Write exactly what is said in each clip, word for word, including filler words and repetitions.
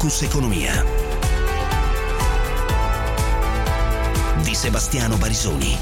Focus Economia di Sebastiano Barisoni.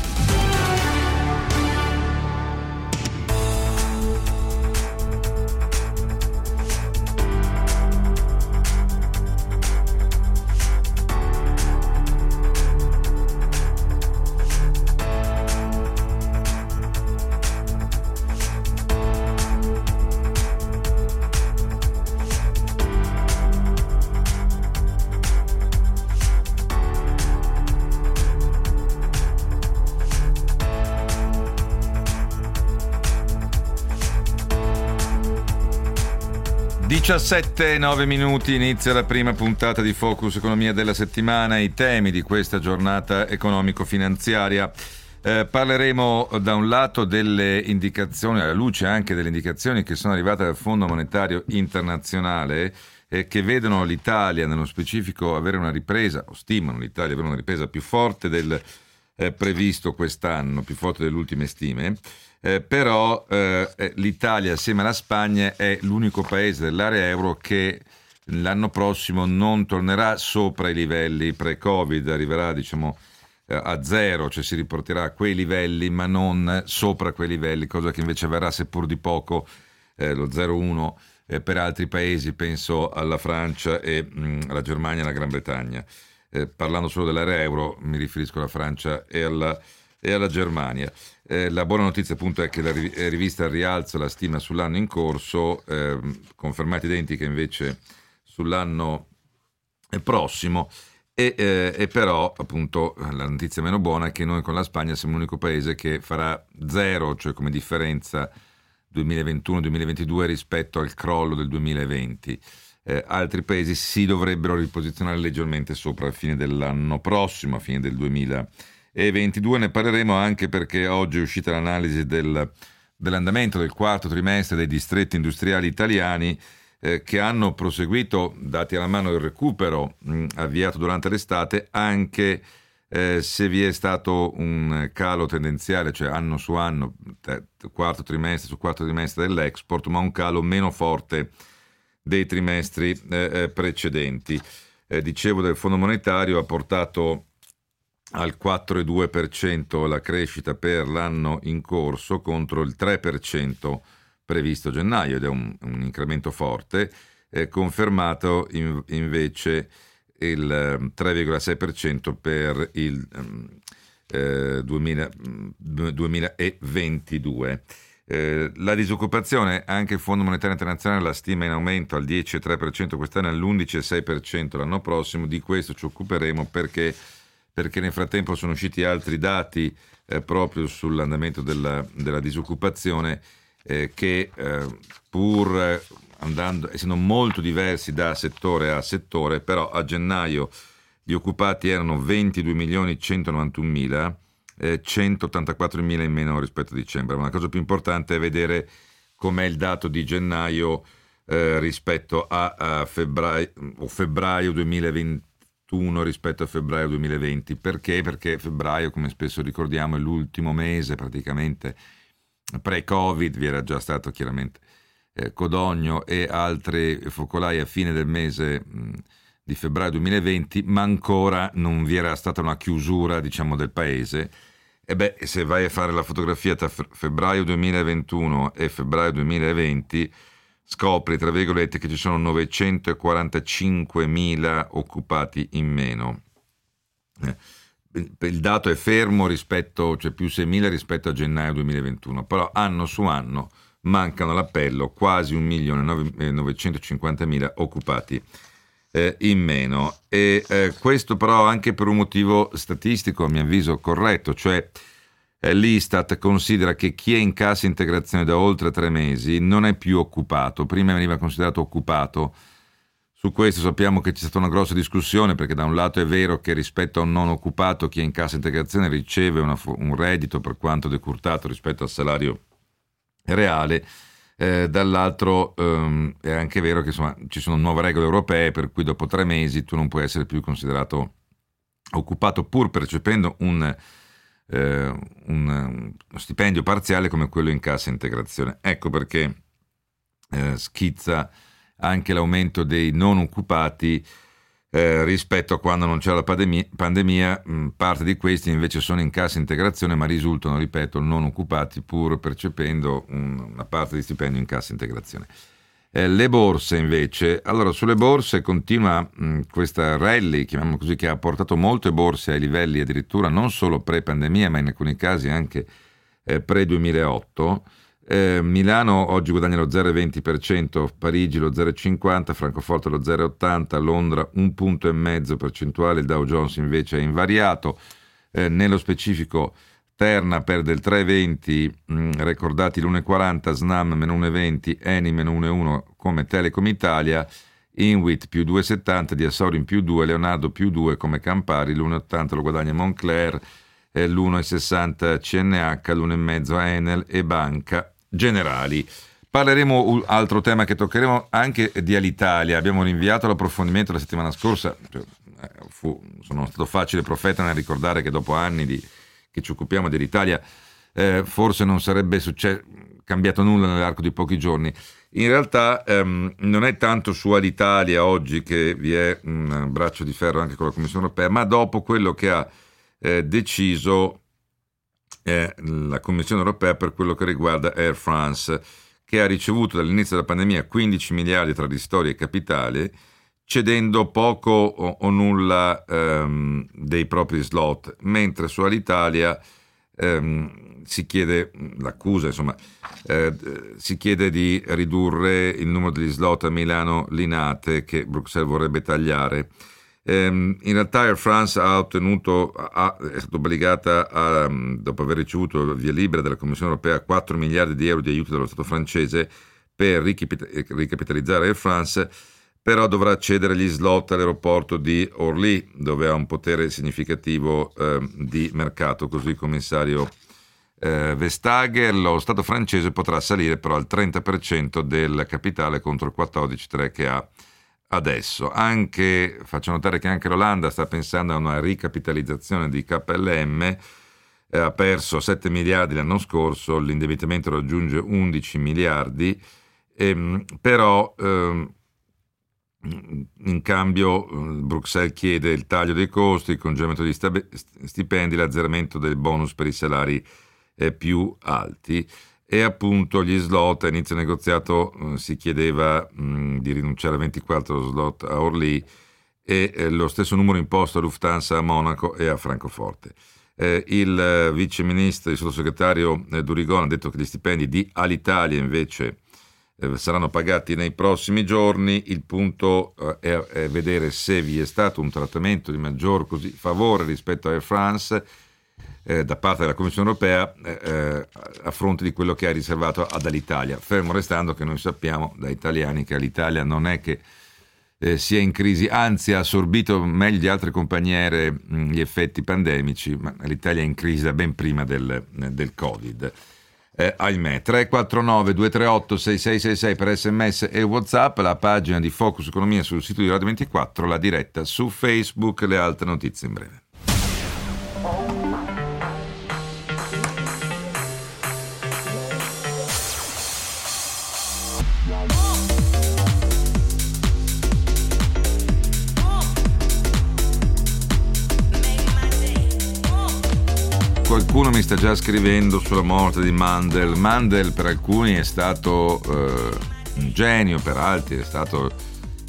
diciassette e nove minuti, inizia la prima puntata di Focus Economia della settimana. I temi di questa giornata economico-finanziaria. Eh, parleremo da un lato delle indicazioni, alla luce anche delle indicazioni che sono arrivate dal Fondo Monetario Internazionale, eh, che vedono l'Italia, nello specifico, avere una ripresa, o stimano l'Italia avere una ripresa più forte del eh, previsto quest'anno, più forte delle ultime stime. Eh, però eh, l'Italia assieme alla Spagna è l'unico paese dell'area euro che l'anno prossimo non tornerà sopra i livelli pre-Covid, arriverà diciamo eh, a zero, cioè si riporterà a quei livelli ma non sopra quei livelli, cosa che invece avverrà seppur di poco, eh, lo zero virgola uno eh, per altri paesi, penso alla Francia e mh, alla Germania e alla Gran Bretagna. Eh, parlando solo dell'area euro mi riferisco alla Francia e alla e alla Germania. Eh, la buona notizia appunto è che la rivista al rialzo la stima sull'anno in corso, eh, confermata identica invece sull'anno prossimo, e, eh, e però appunto la notizia meno buona è che noi con la Spagna siamo l'unico paese che farà zero, cioè come differenza duemilaventuno duemilaventidue rispetto al crollo del duemilaventi. Eh, altri paesi si dovrebbero riposizionare leggermente sopra a fine dell'anno prossimo, a fine del duemilaventidue. E ventidue ne parleremo anche perché oggi è uscita l'analisi del, dell'andamento del quarto trimestre dei distretti industriali italiani, eh, che hanno proseguito, dati alla mano, il recupero mh, avviato durante l'estate, anche eh, se vi è stato un calo tendenziale, cioè anno su anno, t- quarto trimestre su quarto trimestre dell'export, ma un calo meno forte dei trimestri eh, precedenti. Eh, dicevo del Fondo Monetario, ha portato al quattro virgola due per cento la crescita per l'anno in corso contro il tre per cento previsto a gennaio, ed è un, un incremento forte. È confermato in, invece il tre virgola sei per cento per il eh, duemilaventidue. Eh, la disoccupazione, anche il Fondo Monetario Internazionale la stima in aumento al dieci virgola tre per cento quest'anno e all'undici virgola sei per cento l'anno prossimo. Di questo ci occuperemo perché perché nel frattempo sono usciti altri dati eh, proprio sull'andamento della, della disoccupazione, eh, che eh, pur andando, essendo molto diversi da settore a settore, però a gennaio gli occupati erano ventidue milioni centonovantunomila, eh, centottantaquattromila in meno rispetto a dicembre. Ma la cosa più importante è vedere com'è il dato di gennaio eh, rispetto a, a febbraio, o febbraio duemilaventi. Rispetto a febbraio duemilaventi. Perché? Perché febbraio, come spesso ricordiamo, è l'ultimo mese praticamente pre-Covid, vi era già stato chiaramente eh, Codogno e altri focolai a fine del mese mh, di febbraio duemilaventi, ma ancora non vi era stata una chiusura diciamo del paese. E beh, se vai a fare la fotografia tra febbraio duemilaventuno e febbraio duemilaventi scopri, tra virgolette, che ci sono novecentoquarantacinquemila occupati in meno. Il dato è fermo rispetto, cioè più seimila rispetto a gennaio duemilaventuno, però anno su anno mancano all'appello quasi un milione novecentocinquantamila occupati eh, in meno. E eh, questo però anche per un motivo statistico, a mio avviso, corretto, cioè l'Istat considera che chi è in cassa integrazione da oltre tre mesi non è più occupato. Prima veniva considerato occupato. Su questo sappiamo che c'è stata una grossa discussione, perché da un lato è vero che rispetto a un non occupato chi è in cassa integrazione riceve una, un reddito per quanto decurtato rispetto al salario reale, eh, dall'altro ehm, è anche vero che insomma ci sono nuove regole europee per cui dopo tre mesi tu non puoi essere più considerato occupato pur percependo un Eh, un, uno stipendio parziale come quello in cassa integrazione. Ecco perché eh, schizza anche l'aumento dei non occupati eh, rispetto a quando non c'era la pandemia, pandemia mh, parte di questi invece sono in cassa integrazione ma risultano, ripeto, non occupati pur percependo un, una parte di stipendio in cassa integrazione. Eh, le borse invece, allora sulle borse continua mh, questa rally, chiamiamolo così, che ha portato molte borse ai livelli addirittura non solo pre-pandemia ma in alcuni casi anche eh, pre-duemilaotto. Eh, Milano oggi guadagna lo zero virgola venti per cento, Parigi lo zero virgola cinquanta per cento, Francoforte lo zero virgola ottanta per cento, Londra un punto e mezzo percentuale, il Dow Jones invece è invariato, eh, nello specifico Terna perde il tre virgola venti, mh, ricordati l'uno virgola quaranta, Snam meno uno virgola venti, Eni meno uno virgola uno come Telecom Italia, Inwit più due virgola settanta, Diasorin più due, Leonardo più due come Campari, l'uno virgola ottanta lo guadagna Moncler, eh, l'uno virgola sessanta C N H, l'uno virgola cinque Enel e Banca Generali. Parleremo un altro tema che toccheremo anche di Alitalia, abbiamo rinviato l'approfondimento la settimana scorsa, cioè, fu, sono stato facile profeta nel ricordare che dopo anni di che ci occupiamo dell'Italia, eh, forse non sarebbe successo, cambiato nulla nell'arco di pochi giorni. In realtà ehm, non è tanto su Alitalia oggi che vi è un braccio di ferro anche con la Commissione Europea, ma dopo quello che ha eh, deciso eh, la Commissione Europea per quello che riguarda Air France, che ha ricevuto dall'inizio della pandemia quindici miliardi tra ristori e capitale, cedendo poco o, o nulla ehm, dei propri slot, mentre su Alitalia ehm, si chiede, l'accusa insomma, eh, si chiede di ridurre il numero degli slot a Milano-Linate che Bruxelles vorrebbe tagliare. Ehm, in realtà Air France ha ottenuto, ha, è stata obbligata, a, dopo aver ricevuto via libera dalla Commissione Europea quattro miliardi di euro di aiuto dallo Stato francese per ricapitalizzare Air France, però dovrà cedere gli slot all'aeroporto di Orly, dove ha un potere significativo eh, di mercato, così il commissario eh, Vestager. Lo Stato francese potrà salire però al trenta per cento del capitale contro il quattordici virgola tre per cento che ha adesso. Anche, faccio notare che anche l'Olanda sta pensando a una ricapitalizzazione di K L M, eh, ha perso sette miliardi l'anno scorso, l'indebitamento raggiunge undici miliardi, ehm, però... Ehm, in cambio Bruxelles chiede il taglio dei costi, il congelamento degli stipendi, l'azzeramento del bonus per i salari più alti e appunto gli slot. A inizio negoziato si chiedeva di rinunciare a ventiquattro slot a Orly e lo stesso numero imposto a Lufthansa a Monaco e a Francoforte. Il vice ministro, il sottosegretario Durigon ha detto che gli stipendi di Alitalia invece saranno pagati nei prossimi giorni. Il punto è, è vedere se vi è stato un trattamento di maggior così, favore rispetto a Air France eh, da parte della Commissione Europea eh, a fronte di quello che ha riservato ad Alitalia, fermo restando che noi sappiamo da italiani che l'Italia non è che eh, sia in crisi, anzi ha assorbito meglio di altre compagnie aeree gli effetti pandemici, ma l'Italia è in crisi da ben prima del, del Covid. Eh, ahimè, tre quattro nove due tre otto sei sei sei sei per sms e WhatsApp, la pagina di Focus Economia sul sito di Radio ventiquattro, la diretta su Facebook, le altre notizie in breve. Qualcuno mi sta già scrivendo sulla morte di Mandel. Mandel per alcuni è stato eh, un genio, per altri è stato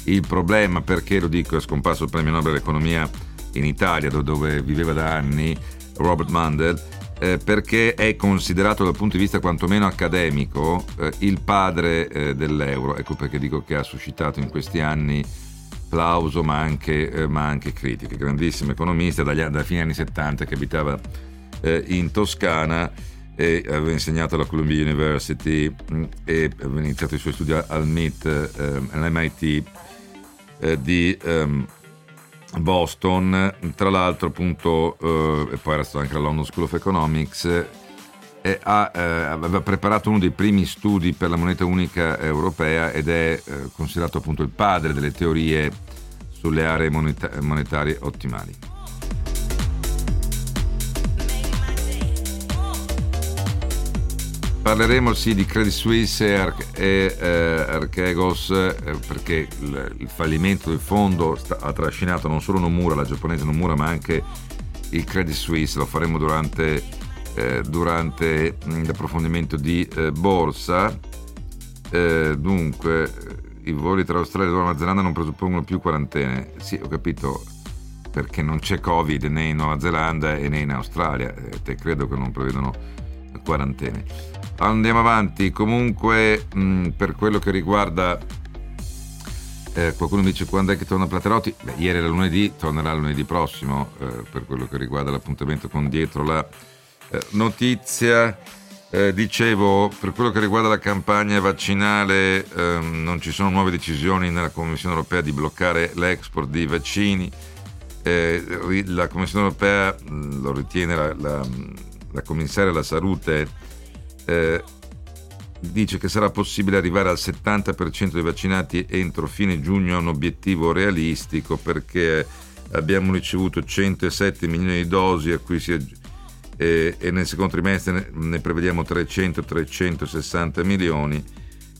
il problema, perché, lo dico, è scomparso il premio Nobel all'economia in Italia, dove, dove viveva da anni Robert Mandel, eh, perché è considerato dal punto di vista quantomeno accademico eh, il padre eh, dell'euro. Ecco perché dico che ha suscitato in questi anni applauso ma anche, eh, ma anche critiche. Grandissimo economista dagli, dalla fine anni settanta che abitava in Toscana e aveva insegnato alla Columbia University e aveva iniziato i suoi studi al M I T, all'M I T di Boston, tra l'altro, appunto, e poi era stato anche alla London School of Economics e ha, aveva preparato uno dei primi studi per la moneta unica europea ed è considerato appunto il padre delle teorie sulle aree moneta- monetarie ottimali. parleremo sì di Credit Suisse e, Ar- e eh, Archegos eh, perché il, il fallimento del fondo sta- ha trascinato non solo Nomura, la giapponese Nomura, ma anche il Credit Suisse. Lo faremo durante, eh, durante l'approfondimento di eh, borsa. Eh, dunque, i voli tra Australia e Nuova Zelanda non presuppongono più quarantene. Sì, ho capito, perché non c'è Covid né in Nuova Zelanda e né in Australia, eh, te credo che non prevedono quarantene. Andiamo avanti. Comunque, mh, per quello che riguarda eh, qualcuno dice quando è che torna Platerotti. Beh, ieri era lunedì, tornerà lunedì prossimo, eh, per quello che riguarda l'appuntamento con Dietro la eh, notizia. Eh, dicevo, per quello che riguarda la campagna vaccinale, ehm, non ci sono nuove decisioni nella Commissione europea di bloccare l'export di vaccini. Eh, la Commissione europea mh, lo ritiene la, la, la commissaria alla salute, eh, dice che sarà possibile arrivare al settanta per cento dei vaccinati entro fine giugno, a un obiettivo realistico perché abbiamo ricevuto centosette milioni di dosi a cui si aggiunge, e nel secondo trimestre ne prevediamo trecento trecentosessanta milioni,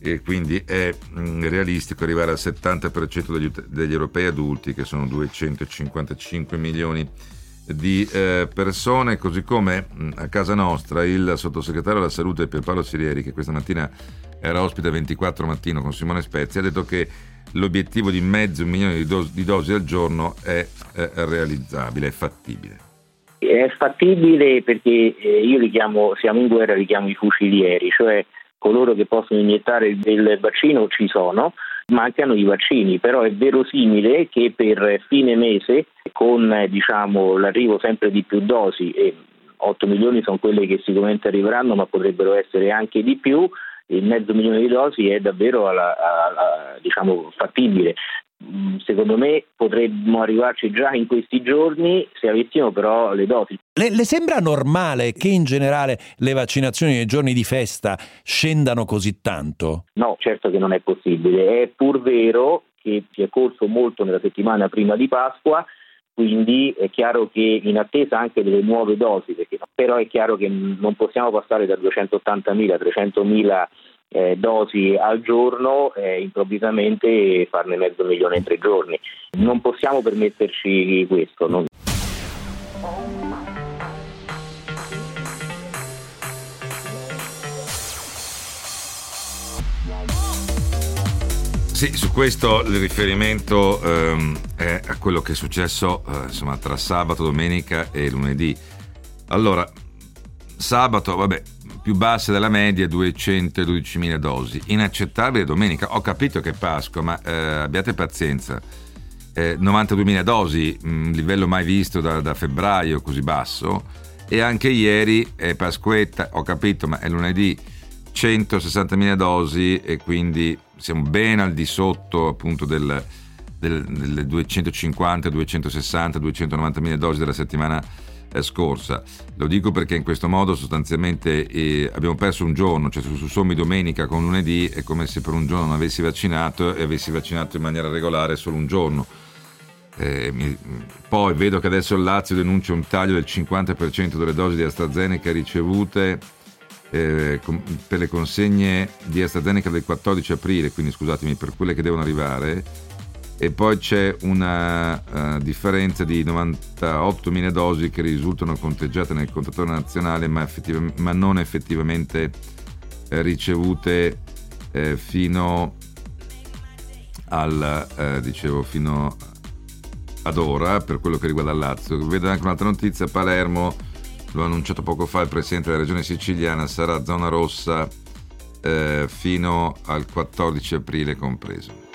e quindi è realistico arrivare al settanta per cento degli, degli europei adulti, che sono duecentocinquantacinque milioni di eh, persone. Così come a casa nostra il sottosegretario alla salute Pierpaolo Sileri, che questa mattina era ospite a ventiquattro mattino con Simone Spezzi, ha detto che l'obiettivo di mezzo milione di, dos- di dosi al giorno è eh, realizzabile, è fattibile. È fattibile perché io li chiamo, siamo in guerra, li chiamo i fucilieri, cioè coloro che possono iniettare del vaccino ci sono, mancano i vaccini, però è verosimile che per fine mese, con diciamo l'arrivo sempre di più dosi, e otto milioni sono quelle che sicuramente arriveranno, ma potrebbero essere anche di più, il mezzo milione di dosi è davvero alla, alla, diciamo fattibile. Secondo me potremmo arrivarci già in questi giorni se avessimo però le dosi. Le, le sembra normale che in generale le vaccinazioni nei giorni di festa scendano così tanto? No, certo che non è possibile. È pur vero che si è corso molto nella settimana prima di Pasqua, quindi è chiaro che in attesa anche delle nuove dosi, perché, però è chiaro che non possiamo passare da duecentottantamila a trecentomila Eh, dosi al giorno eh, improvvisamente farne mezzo milione in tre giorni. Non possiamo permetterci questo. Non... Sì, su questo il riferimento ehm, è a quello che è successo eh, insomma tra sabato, domenica e lunedì. Allora, sabato, vabbè, più basse della media, duecentododicimila dosi, inaccettabile domenica, ho capito che è Pasqua, ma eh, abbiate pazienza, eh, novantaduemila dosi, mh, livello mai visto da, da febbraio, così basso, e anche ieri è Pasquetta, ho capito, ma è lunedì, centosessantamila dosi, e quindi siamo ben al di sotto appunto del, del, delle duecentocinquanta, duecentosessanta, duecentonovantamila dosi della settimana scorsa. Lo dico perché in questo modo sostanzialmente eh, abbiamo perso un giorno, cioè su, su sommi domenica con lunedì è come se per un giorno non avessi vaccinato e avessi vaccinato in maniera regolare solo un giorno. Eh, mi, poi vedo che adesso il Lazio denuncia un taglio del cinquanta per cento delle dosi di AstraZeneca ricevute eh, com- per le consegne di AstraZeneca del quattordici aprile, quindi scusatemi, per quelle che devono arrivare. E poi c'è una uh, differenza di novantottomila dosi che risultano conteggiate nel contatore nazionale ma, effettiv- ma non effettivamente eh, ricevute eh, fino al eh, dicevo fino ad ora, per quello che riguarda il Lazio. Vedo anche un'altra notizia, Palermo, l'ho annunciato poco fa, il presidente della regione siciliana sarà zona rossa eh, fino al quattordici aprile compreso.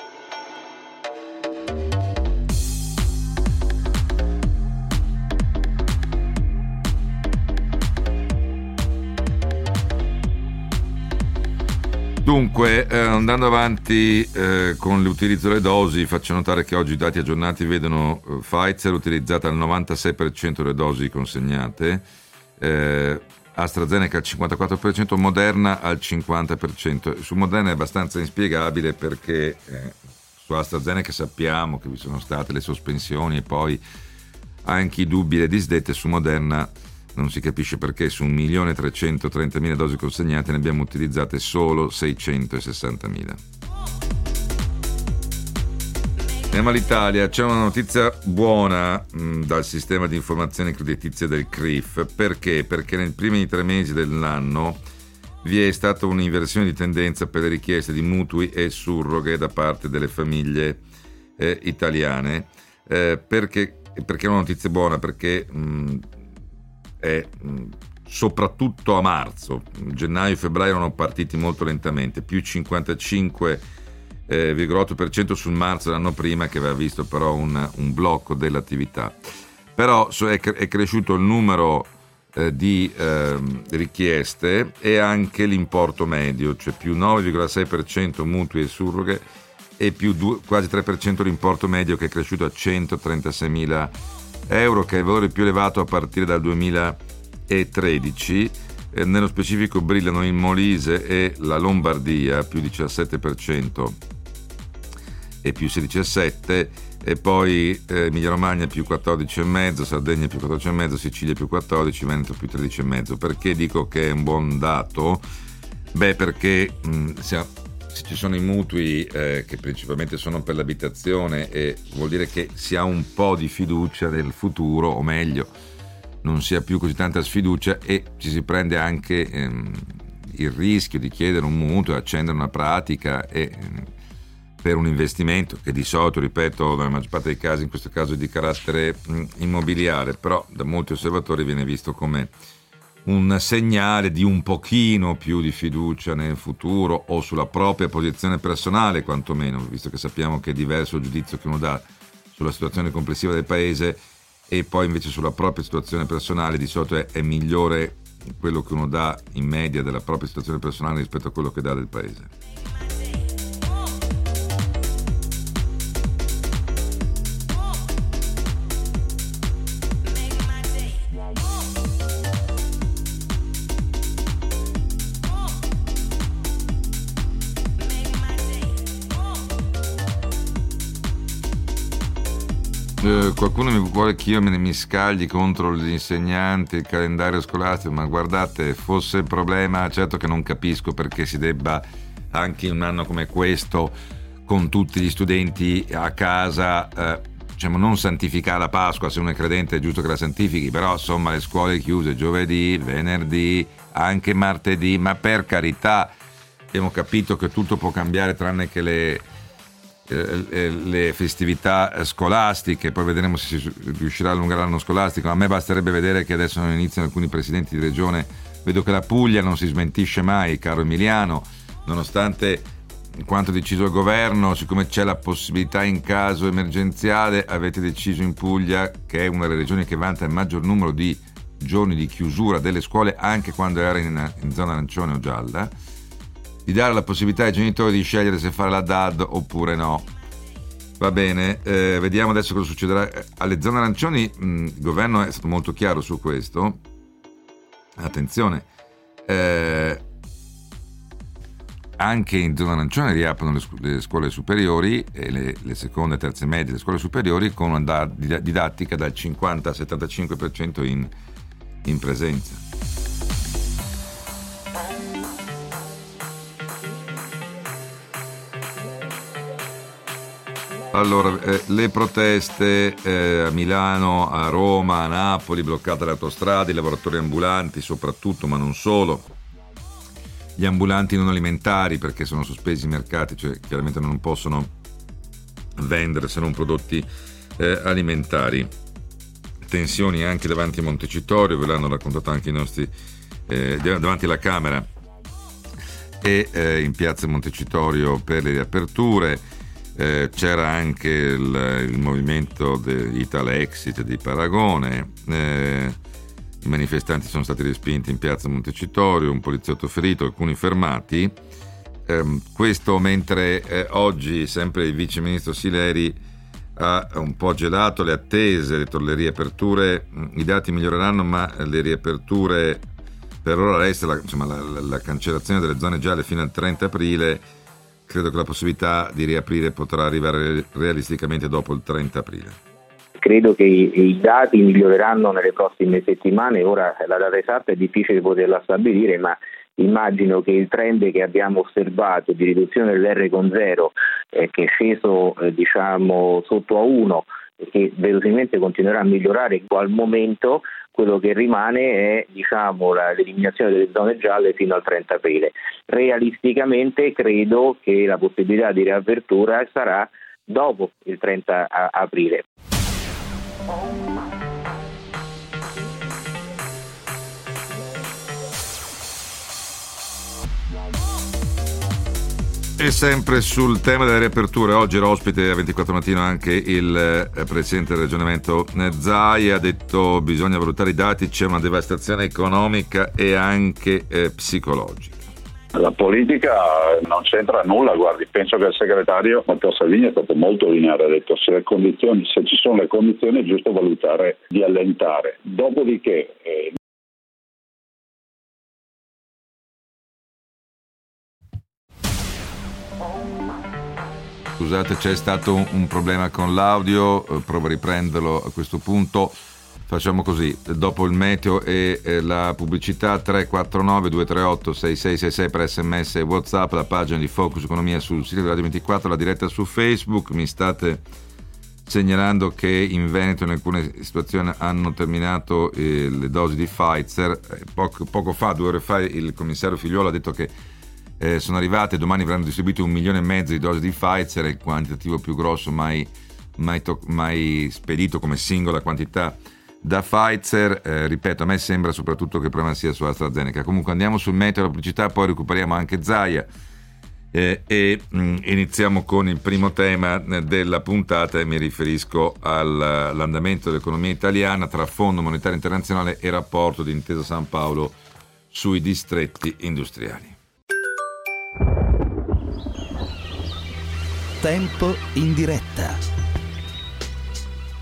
Dunque, eh, andando avanti eh, con l'utilizzo delle dosi, faccio notare che oggi i dati aggiornati vedono eh, Pfizer utilizzata al novantasei per cento delle dosi consegnate, eh, AstraZeneca al cinquantaquattro per cento, Moderna al cinquanta per cento. Su Moderna è abbastanza inspiegabile perché eh, su AstraZeneca sappiamo che vi sono state le sospensioni e poi anche i dubbi e le disdette. Su Moderna non si capisce perché su un milione trecentotrenta mila dosi consegnate ne abbiamo utilizzate solo seicentosessantamila. Andiamo all'Italia, c'è una notizia buona mh, dal sistema di informazione creditizia del C R I F. Perché? Perché nei primi tre mesi dell'anno vi è stata un'inversione di tendenza per le richieste di mutui e surroghe da parte delle famiglie eh, italiane. Eh, perché, perché è una notizia buona? Perché mh, è mh, soprattutto a marzo, gennaio e febbraio erano partiti molto lentamente, più cinquantacinque virgola otto per cento sul marzo dell'anno prima, che aveva visto però un, un blocco dell'attività. Però è, cre- è cresciuto il numero eh, di eh, richieste e anche l'importo medio, cioè più nove virgola sei per cento mutui e surroghe e più due, quasi tre per cento l'importo medio, che è cresciuto a centotrentaseimila euro, che è il valore più elevato a partire dal duemilatredici. Eh, nello specifico brillano il Molise e la Lombardia, più diciassette per cento e più sedici virgola sette, e poi eh, Emilia Romagna più quattordici virgola cinque, Sardegna più quattordici virgola cinque, Sicilia più quattordici, Veneto più tredici virgola cinque. Perché dico che è un buon dato? Beh, perché mh, se, ha, se ci sono i mutui eh, che principalmente sono per l'abitazione, e vuol dire che si ha un po' di fiducia nel futuro, o meglio non si ha più così tanta sfiducia, e ci si prende anche ehm, il rischio di chiedere un mutuo, accendere una pratica e, ehm, per un investimento che di solito, ripeto, nella maggior parte dei casi, in questo caso, è di carattere mh, immobiliare, però da molti osservatori viene visto come un segnale di un pochino più di fiducia nel futuro o sulla propria posizione personale, quantomeno, visto che sappiamo che è diverso il giudizio che uno dà sulla situazione complessiva del paese, e poi invece sulla propria situazione personale di solito è, è migliore quello che uno dà in media della propria situazione personale rispetto a quello che dà del paese. Qualcuno mi vuole che io me ne mi scagli contro gli insegnanti, il calendario scolastico, ma guardate, fosse il problema, certo che non capisco perché si debba, anche in un anno come questo, con tutti gli studenti a casa, eh, diciamo, non santificare la Pasqua. Se uno è credente è giusto che la santifichi, però insomma le scuole chiuse giovedì, venerdì, anche martedì, ma per carità, abbiamo capito che tutto può cambiare tranne che le... le festività scolastiche. Poi vedremo se si riuscirà a allungare l'anno scolastico. A me basterebbe vedere che adesso non iniziano alcuni presidenti di regione. Vedo che la Puglia non si smentisce mai, caro Emiliano, nonostante quanto deciso il governo. Siccome c'è la possibilità in caso emergenziale, avete deciso in Puglia, che è una delle regioni che vanta il maggior numero di giorni di chiusura delle scuole anche quando era in, in zona arancione o gialla, di dare la possibilità ai genitori di scegliere se fare la D A D oppure no. Va bene, eh, vediamo adesso cosa succederà. Alle zone arancioni mh, il governo è stato molto chiaro su questo. Attenzione, eh, anche in zona arancione riaprono le, scu- le scuole superiori, e le, le seconde e terze medie, le scuole superiori, con una da- didattica dal cinquanta al settantacinque per cento in, in presenza. Allora, eh, le proteste eh, a Milano, a Roma, a Napoli, bloccate le autostrade, i lavoratori ambulanti soprattutto, ma non solo, gli ambulanti non alimentari, perché sono sospesi i mercati, cioè chiaramente non possono vendere se non prodotti eh, alimentari. Tensioni anche davanti a Montecitorio, ve l'hanno raccontato anche i nostri, eh, davanti alla Camera e eh, in piazza Montecitorio per le riaperture. Eh, c'era anche il, il movimento de Italexit di Paragone, eh, i manifestanti sono stati respinti in piazza Montecitorio, un poliziotto ferito, alcuni fermati, eh, questo mentre eh, oggi sempre il vice ministro Sileri ha un po' gelato le attese, detto, le riaperture, i dati miglioreranno, ma le riaperture per ora resta la, insomma, la, la, la cancellazione delle zone gialle fino al trenta aprile. Credo che la possibilità di riaprire potrà arrivare realisticamente dopo il trenta aprile. Credo che i dati miglioreranno nelle prossime settimane, ora la data esatta è difficile poterla stabilire, ma immagino che il trend che abbiamo osservato di riduzione dell'R con zero, eh, che è sceso eh, diciamo sotto a uno, che verosimilmente continuerà a migliorare, al momento quello che rimane è diciamo la, l'eliminazione delle zone gialle fino al trenta aprile. Realisticamente credo che la possibilità di riapertura sarà dopo il trenta aprile. E sempre sul tema delle riaperture, oggi era ospite a ventiquattro mattino anche il presidente del ragionamento Zaia, ha detto bisogna valutare i dati, c'è una devastazione economica e anche eh, psicologica. La politica non c'entra nulla, guardi, penso che il segretario Matteo Salvini è stato molto lineare, ha detto se le condizioni, se ci sono le condizioni è giusto valutare di allentare, dopodiché eh, scusate, c'è stato un, un problema con l'audio, eh, provo a riprenderlo a questo punto. Facciamo così, dopo il meteo e eh, la pubblicità, tre quattro nove due tre otto sei sei sei sei per sms e WhatsApp, la pagina di Focus Economia sul sito di Radio ventiquattro, la diretta su Facebook. Mi state segnalando che in Veneto in alcune situazioni hanno terminato eh, le dosi di Pfizer. Poco, poco fa, due ore fa, il commissario Figliuolo ha detto che eh, sono arrivate, domani verranno distribuite un milione e mezzo di dosi di Pfizer, il quantitativo più grosso mai, mai, to- mai spedito come singola quantità da Pfizer. Eh, ripeto, a me sembra soprattutto che il problema sia su AstraZeneca. Comunque andiamo sul meteo e la pubblicità, poi recuperiamo anche Zaia eh, e mh, iniziamo con il primo tema della puntata e mi riferisco al, all'andamento dell'economia italiana tra Fondo Monetario Internazionale e rapporto di Intesa San Paolo sui distretti industriali. Tempo in diretta.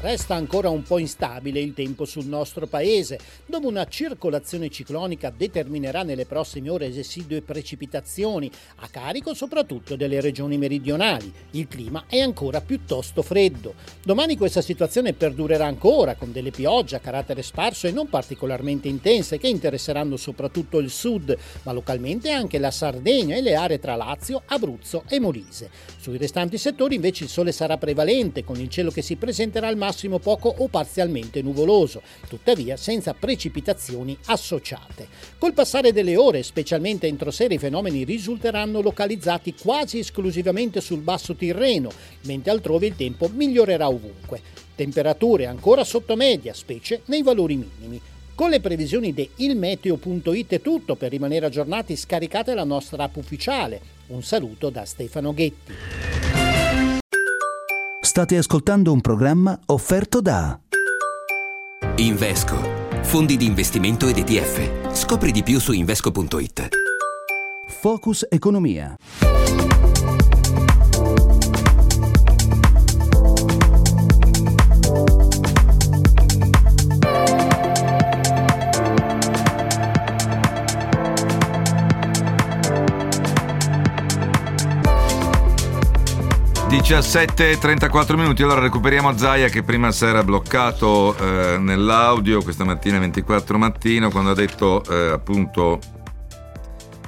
Resta ancora un po' instabile il tempo sul nostro paese, dove una circolazione ciclonica determinerà nelle prossime ore residui e precipitazioni, a carico soprattutto delle regioni meridionali. Il clima è ancora piuttosto freddo. Domani questa situazione perdurerà ancora, con delle piogge a carattere sparso e non particolarmente intense, che interesseranno soprattutto il sud, ma localmente anche la Sardegna e le aree tra Lazio, Abruzzo e Molise. Sui restanti settori invece il sole sarà prevalente, con il cielo che si presenterà al massimo massimo poco o parzialmente nuvoloso, tuttavia senza precipitazioni associate. Col passare delle ore, specialmente entro sera, i fenomeni risulteranno localizzati quasi esclusivamente sul basso Tirreno, mentre altrove il tempo migliorerà ovunque. Temperature ancora sotto media, specie nei valori minimi. Con le previsioni di il meteo punto it è tutto, per rimanere aggiornati scaricate la nostra app ufficiale. Un saluto da Stefano Ghetti. State ascoltando un programma offerto da Invesco, fondi di investimento ed E T F. Scopri di più su invesco punto it. Focus Economia. diciassette e trentaquattro minuti, allora recuperiamo Zaia che prima si era bloccato eh, nell'audio questa mattina, ventiquattro mattino, quando ha detto eh, appunto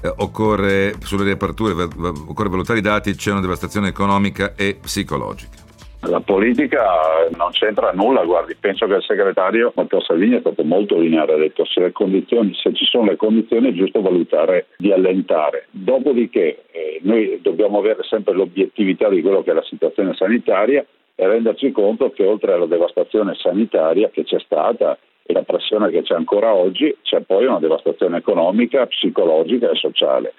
eh, occorre, sulle riaperture va, va, occorre valutare i dati, c'è una devastazione economica e psicologica. La politica non c'entra nulla, guardi, penso che il segretario Matteo Salvini è stato molto lineare, ha detto se le condizioni, se ci sono le condizioni è giusto valutare di allentare, dopodiché eh, noi dobbiamo avere sempre l'obiettività di quello che è la situazione sanitaria e renderci conto che oltre alla devastazione sanitaria che c'è stata e la pressione che c'è ancora oggi, c'è poi una devastazione economica, psicologica e sociale.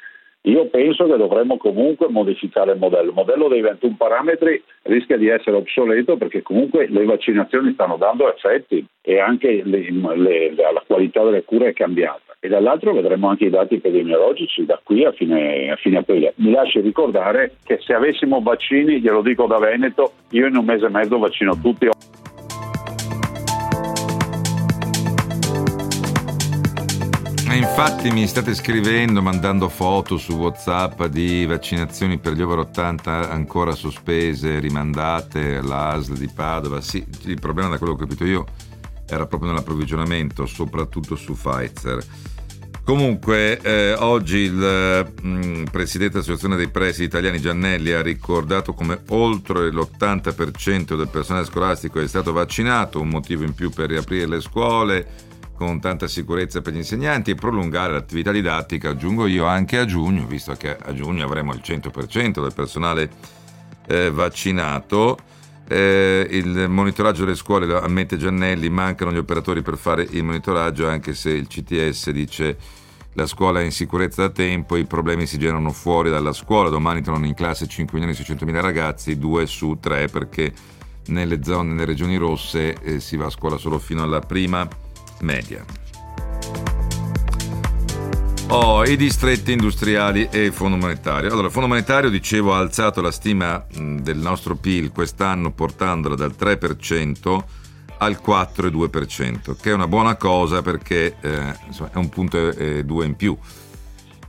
Io penso che dovremmo comunque modificare il modello. Il modello dei ventuno parametri rischia di essere obsoleto perché comunque le vaccinazioni stanno dando effetti e anche le, le, la qualità delle cure è cambiata. E dall'altro vedremo anche i dati epidemiologici da qui a fine, a fine aprile. Mi lasci ricordare che se avessimo vaccini, glielo dico da Veneto, io in un mese e mezzo vaccino tutti. infatti mi state scrivendo, mandando foto su WhatsApp di vaccinazioni per gli over ottanta ancora sospese, rimandate, l'A S L di Padova. Sì, il problema, da quello che ho capito io, era proprio nell'approvvigionamento, soprattutto su Pfizer. Comunque eh, oggi il mh, presidente dell'Associazione dei presidi italiani Giannelli ha ricordato come oltre l'ottanta per cento del personale scolastico è stato vaccinato, un motivo in più per riaprire le scuole con tanta sicurezza per gli insegnanti e prolungare l'attività didattica, aggiungo io, anche a giugno, visto che a giugno avremo il cento per cento del personale eh, vaccinato. Eh, il monitoraggio delle scuole, ammette Giannelli, mancano gli operatori per fare il monitoraggio, anche se il C T S dice la scuola è in sicurezza da tempo, i problemi si generano fuori dalla scuola. Domani tornano in classe cinque milioni e seicentomila ragazzi, due su tre, perché nelle zone, nelle regioni rosse eh, si va a scuola solo fino alla prima media. Oh, i distretti industriali e il Fondo Monetario. Allora, il Fondo Monetario, dicevo, ha alzato la stima del nostro P I L quest'anno, portandola dal tre per cento al quattro virgola due per cento, che è una buona cosa perché eh, insomma, è un punto e due in più,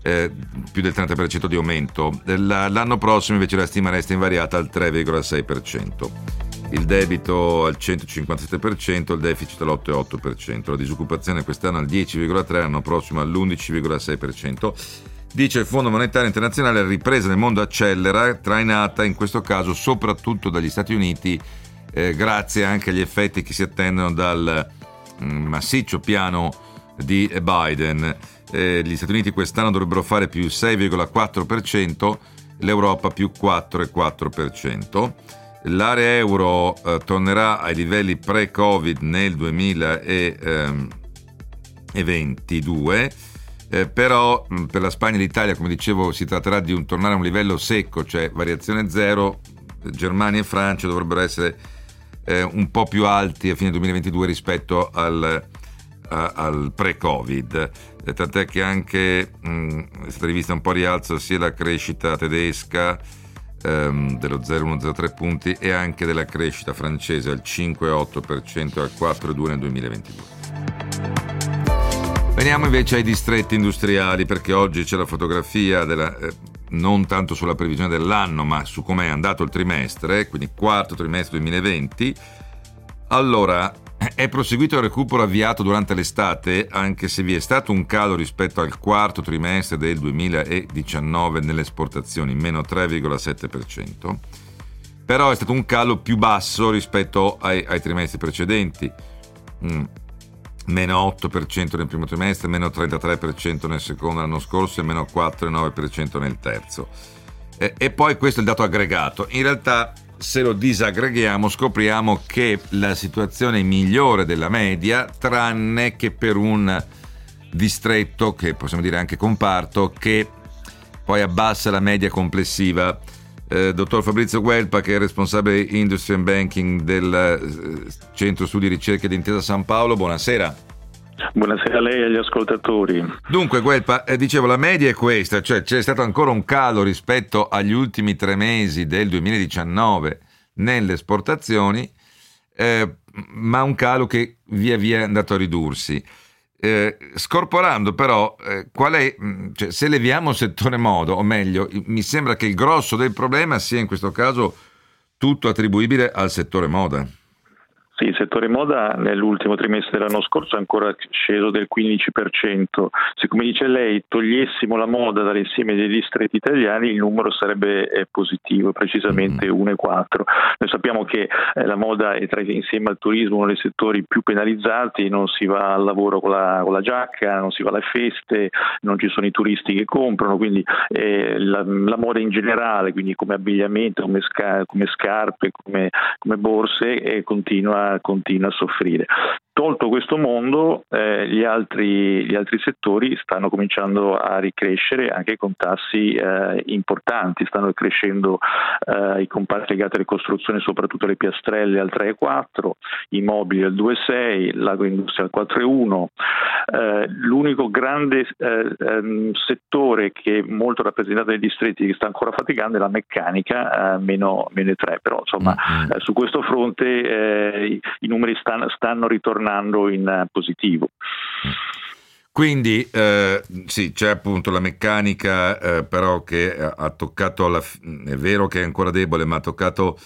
eh, più del trenta per cento di aumento. L'anno prossimo invece la stima resta invariata al tre virgola sei per cento. Il debito al centocinquantasette per cento, il deficit all'otto virgola otto per cento, la disoccupazione quest'anno al dieci virgola tre per cento, l'anno prossimo all'undici virgola sei per cento. Dice il Fondo Monetario Internazionale: la ripresa nel mondo accelera, trainata in questo caso soprattutto dagli Stati Uniti, eh, grazie anche agli effetti che si attendono dal mh, massiccio piano di Biden. Eh, gli Stati Uniti quest'anno dovrebbero fare più sei virgola quattro per cento, l'Europa più quattro virgola quattro per cento. L'area euro eh, tornerà ai livelli pre-Covid nel duemilaventidue, eh, però per la Spagna e l'Italia, come dicevo, si tratterà di un tornare a un livello secco, cioè variazione zero. Germania e Francia dovrebbero essere eh, un po' più alti a fine duemilaventidue rispetto al, a, al pre-Covid, eh, tant'è che anche mh, è stata rivista un po' rialzo sia la crescita tedesca dello zero virgola uno zero tre punti e anche della crescita francese al cinque virgola otto per cento al quattro virgola due nel duemilaventidue. Veniamo invece ai distretti industriali, perché oggi c'è la fotografia della, eh, non tanto sulla previsione dell'anno ma su come è andato il trimestre, quindi quarto trimestre duemilaventi. Allora, è proseguito il recupero avviato durante l'estate, anche se vi è stato un calo rispetto al quarto trimestre del duemiladiciannove nelle esportazioni, meno tre virgola sette per cento, però è stato un calo più basso rispetto ai, ai trimestri precedenti, mm, meno otto per cento nel primo trimestre, meno trentatré per cento nel secondo l'anno scorso e meno quattro virgola nove per cento nel terzo. E, e poi questo è il dato aggregato. In realtà, se lo disaggreghiamo, scopriamo che la situazione è migliore della media, tranne che per un distretto, che possiamo dire anche comparto, che poi abbassa la media complessiva. Eh, dottor Fabrizio Guelpa, che è responsabile Industry and Banking del eh, Centro Studi e Ricerche di Intesa San Paolo, buonasera. Buonasera a lei e agli ascoltatori. Dunque Guelpa, eh, dicevo, la media è questa, cioè c'è stato ancora un calo rispetto agli ultimi tre mesi del duemiladiciannove nelle esportazioni, eh, ma un calo che via via è andato a ridursi, eh, scorporando però eh, qual è, cioè, se leviamo il settore moda, o meglio, mi sembra che il grosso del problema sia in questo caso tutto attribuibile al settore moda. Sì, il settore moda nell'ultimo trimestre dell'anno scorso è ancora sceso del quindici per cento. Se, come dice lei, togliessimo la moda dall'insieme dei distretti italiani, il numero sarebbe positivo, precisamente uno virgola quattro. Noi sappiamo che la moda è, tra, insieme al turismo, uno dei settori più penalizzati. Non si va al lavoro con la, con la giacca, non si va alle feste, non ci sono i turisti che comprano, quindi eh, la, la moda in generale, quindi come abbigliamento, come, sca, come scarpe, come, come borse, eh, continua continua a soffrire. Tolto questo mondo, eh, gli altri gli altri settori stanno cominciando a ricrescere, anche con tassi eh, importanti. Stanno crescendo eh, i comparti legati alle costruzioni, soprattutto le piastrelle al tre virgola quattro, i mobili al due virgola sei, l'agroindustria al quattro virgola uno. Eh, l'unico grande eh, ehm, settore che è molto rappresentato dai distretti che sta ancora faticando è la meccanica, eh, meno meno tre, però insomma mm-hmm. eh, su questo fronte eh, i numeri stanno, stanno ritornando in positivo. Quindi eh, sì, c'è appunto la meccanica eh, però che ha toccato, alla f- è vero che è ancora debole, ma ha toccato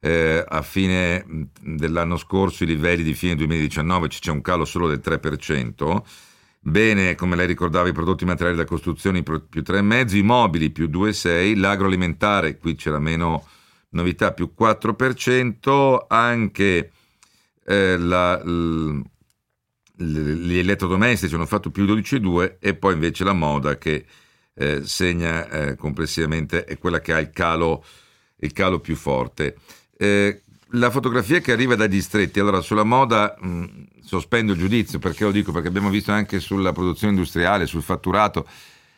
eh, a fine dell'anno scorso i livelli di fine duemiladiciannove, c'è un calo solo del tre per cento. Bene, come lei ricordava, i prodotti materiali da costruzioni più tre virgola cinque, i mobili più due virgola sei, l'agroalimentare, qui c'era meno novità, più quattro per cento, anche eh, la... L- gli elettrodomestici hanno fatto più dodici virgola due e poi invece la moda che eh, segna eh, complessivamente è quella che ha il calo, il calo più forte. Eh, la fotografia che arriva dai distretti, allora sulla moda mh, sospendo il giudizio, perché lo dico perché abbiamo visto anche sulla produzione industriale, sul fatturato,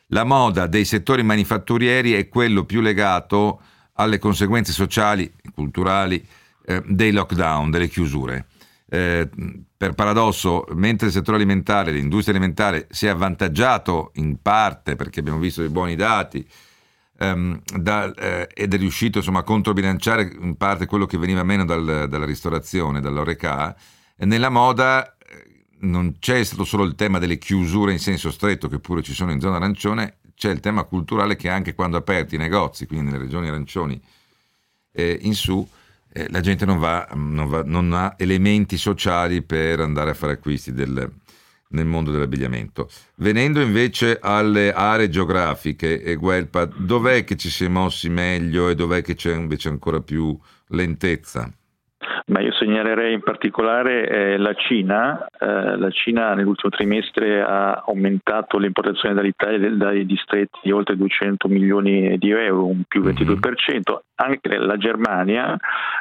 la moda dei settori manifatturieri è quello più legato alle conseguenze sociali e culturali eh, dei lockdown, delle chiusure. Eh, per paradosso, mentre il settore alimentare, l'industria alimentare si è avvantaggiato in parte perché abbiamo visto dei buoni dati ehm, da, eh, ed è riuscito insomma a controbilanciare in parte quello che veniva meno dal, dalla ristorazione, dall'Horeca, e nella moda eh, non c'è stato solo il tema delle chiusure in senso stretto, che pure ci sono in zona arancione, c'è il tema culturale che anche quando aperti i negozi, quindi nelle regioni arancioni eh, in su, la gente non va, non va, non ha elementi sociali per andare a fare acquisti del, nel mondo dell'abbigliamento. Venendo invece alle aree geografiche, e Guelpa, dov'è che ci si è mossi meglio e dov'è che c'è invece ancora più lentezza? Ma io segnalerei in particolare eh, la Cina. Eh, la Cina nell'ultimo trimestre ha aumentato le importazioni dall'Italia dai, dai distretti di oltre duecento milioni di euro, un più ventidue per cento. Anche la Germania,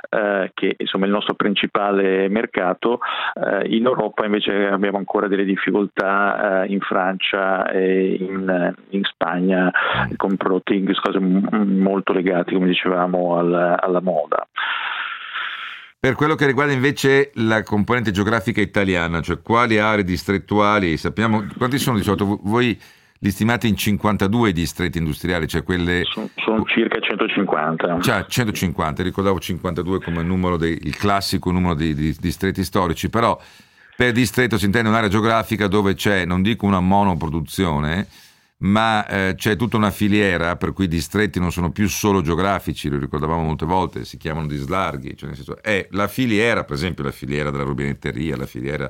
eh, che insomma è il nostro principale mercato, eh, in Europa invece abbiamo ancora delle difficoltà eh, in Francia e in, in Spagna con prodotti cose molto legati, come dicevamo, alla, alla moda. Per quello che riguarda invece la componente geografica italiana, cioè quali aree distrettuali, sappiamo quanti sono di solito, voi li stimate in cinquantadue distretti industriali, cioè quelle… Sono, sono circa centocinquanta. Cioè centocinquanta, ricordavo cinquantadue come numero dei, il classico numero dei, dei distretti storici, però per distretto si intende un'area geografica dove c'è, non dico una monoproduzione, ma eh, c'è tutta una filiera, per cui i distretti non sono più solo geografici, lo ricordavamo molte volte, si chiamano dislarghi, cioè nel senso è la filiera, per esempio la filiera della rubinetteria, la filiera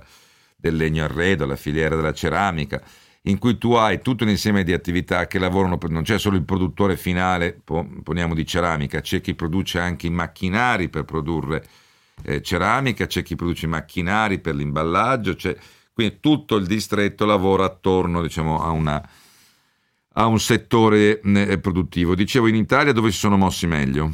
del legno arredo, la filiera della ceramica, in cui tu hai tutto un insieme di attività che lavorano, per, non c'è solo il produttore finale, poniamo di ceramica, c'è chi produce anche i macchinari per produrre eh, ceramica, c'è chi produce i macchinari per l'imballaggio, c'è, quindi tutto il distretto lavora attorno, diciamo, a una a un settore produttivo. Dicevo, in Italia dove si sono mossi meglio?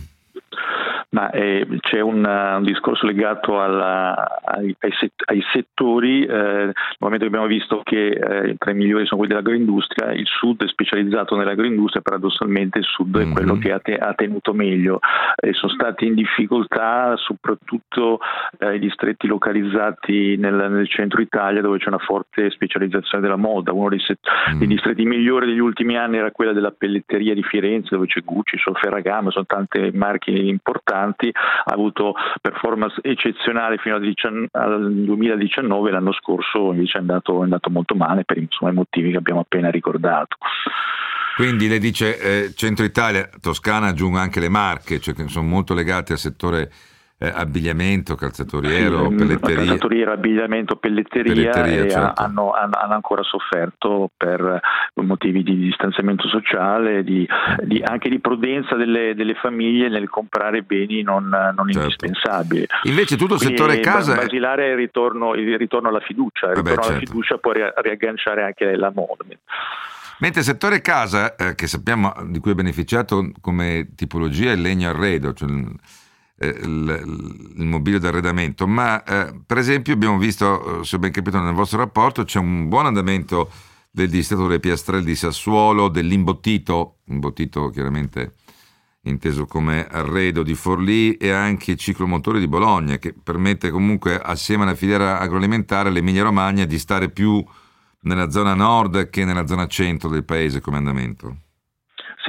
Ma eh, c'è un, un discorso legato alla, ai, ai, set, ai settori. Eh, nel momento che abbiamo visto che eh, tra i migliori sono quelli dell'agroindustria, il sud è specializzato nell'agroindustria, paradossalmente il sud mm-hmm. è quello che ha, te, ha tenuto meglio. Eh, sono stati in difficoltà soprattutto eh, i distretti localizzati nel, nel centro Italia, dove c'è una forte specializzazione della moda. Uno dei, set, mm-hmm. dei distretti migliori degli ultimi anni era quella della pelletteria di Firenze, dove c'è Gucci, sono Ferragamo, sono tante marche importanti. Ha avuto performance eccezionale fino al duemiladiciannove, l'anno scorso invece è andato, è andato molto male per insomma, i motivi che abbiamo appena ricordato. Quindi lei dice eh, Centro Italia, Toscana, aggiungo anche le Marche, cioè che sono molto legate al settore eh, abbigliamento, calzatoriero, eh, pelletteria. Calzatoriero, abbigliamento, pelletteria, pelletteria e certo. hanno, hanno ancora sofferto per motivi di distanziamento sociale, di, di, anche di prudenza delle, delle famiglie nel comprare beni non, non certo. indispensabili. Invece tutto il settore quindi, casa. Per basilare è... il, ritorno, il ritorno alla fiducia, il ritorno Vabbè, alla certo. fiducia può riagganciare anche la moda. Mentre il settore casa, eh, che sappiamo di cui è beneficiato come tipologia, è il legno arredo, cioè il mobilio d'arredamento, ma eh, per esempio abbiamo visto, se ho ben capito nel vostro rapporto, c'è un buon andamento del distretto delle piastrelle di Sassuolo, dell'imbottito, imbottito chiaramente inteso come arredo di Forlì, e anche il ciclomotore di Bologna, che permette comunque assieme alla filiera agroalimentare all'Emilia Romagna di stare più nella zona nord che nella zona centro del paese come andamento.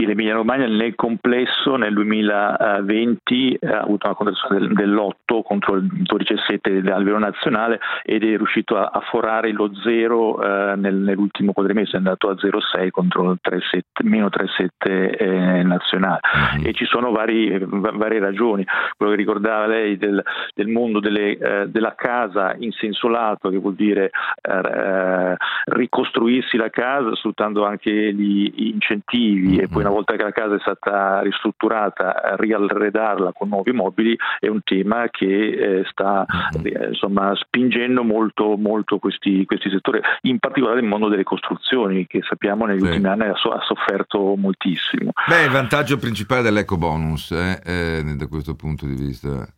Sì, l'Emilia Romagna nel complesso nel duemilaventi ha avuto una contrazione dell'otto contro il dodici virgola sette dell'alveo nazionale ed è riuscito a, a forare lo zero eh, nel, nell'ultimo quadrimestre, è andato a zero virgola sei contro il tre virgola sette, meno tre virgola sette eh, nazionale. Mm-hmm. E ci sono vari, v- varie ragioni, quello che ricordava lei del, del mondo delle, eh, della casa in senso lato, che vuol dire eh, ricostruirsi la casa sfruttando anche gli incentivi, mm-hmm. e poi una volta che la casa è stata ristrutturata, riarredarla con nuovi mobili è un tema che eh, sta eh, insomma spingendo molto molto questi, questi settori, in particolare il mondo delle costruzioni, che sappiamo negli Beh. ultimi anni ha, so- ha sofferto moltissimo. Beh, il vantaggio principale dell'eco bonus eh, eh, da questo punto di vista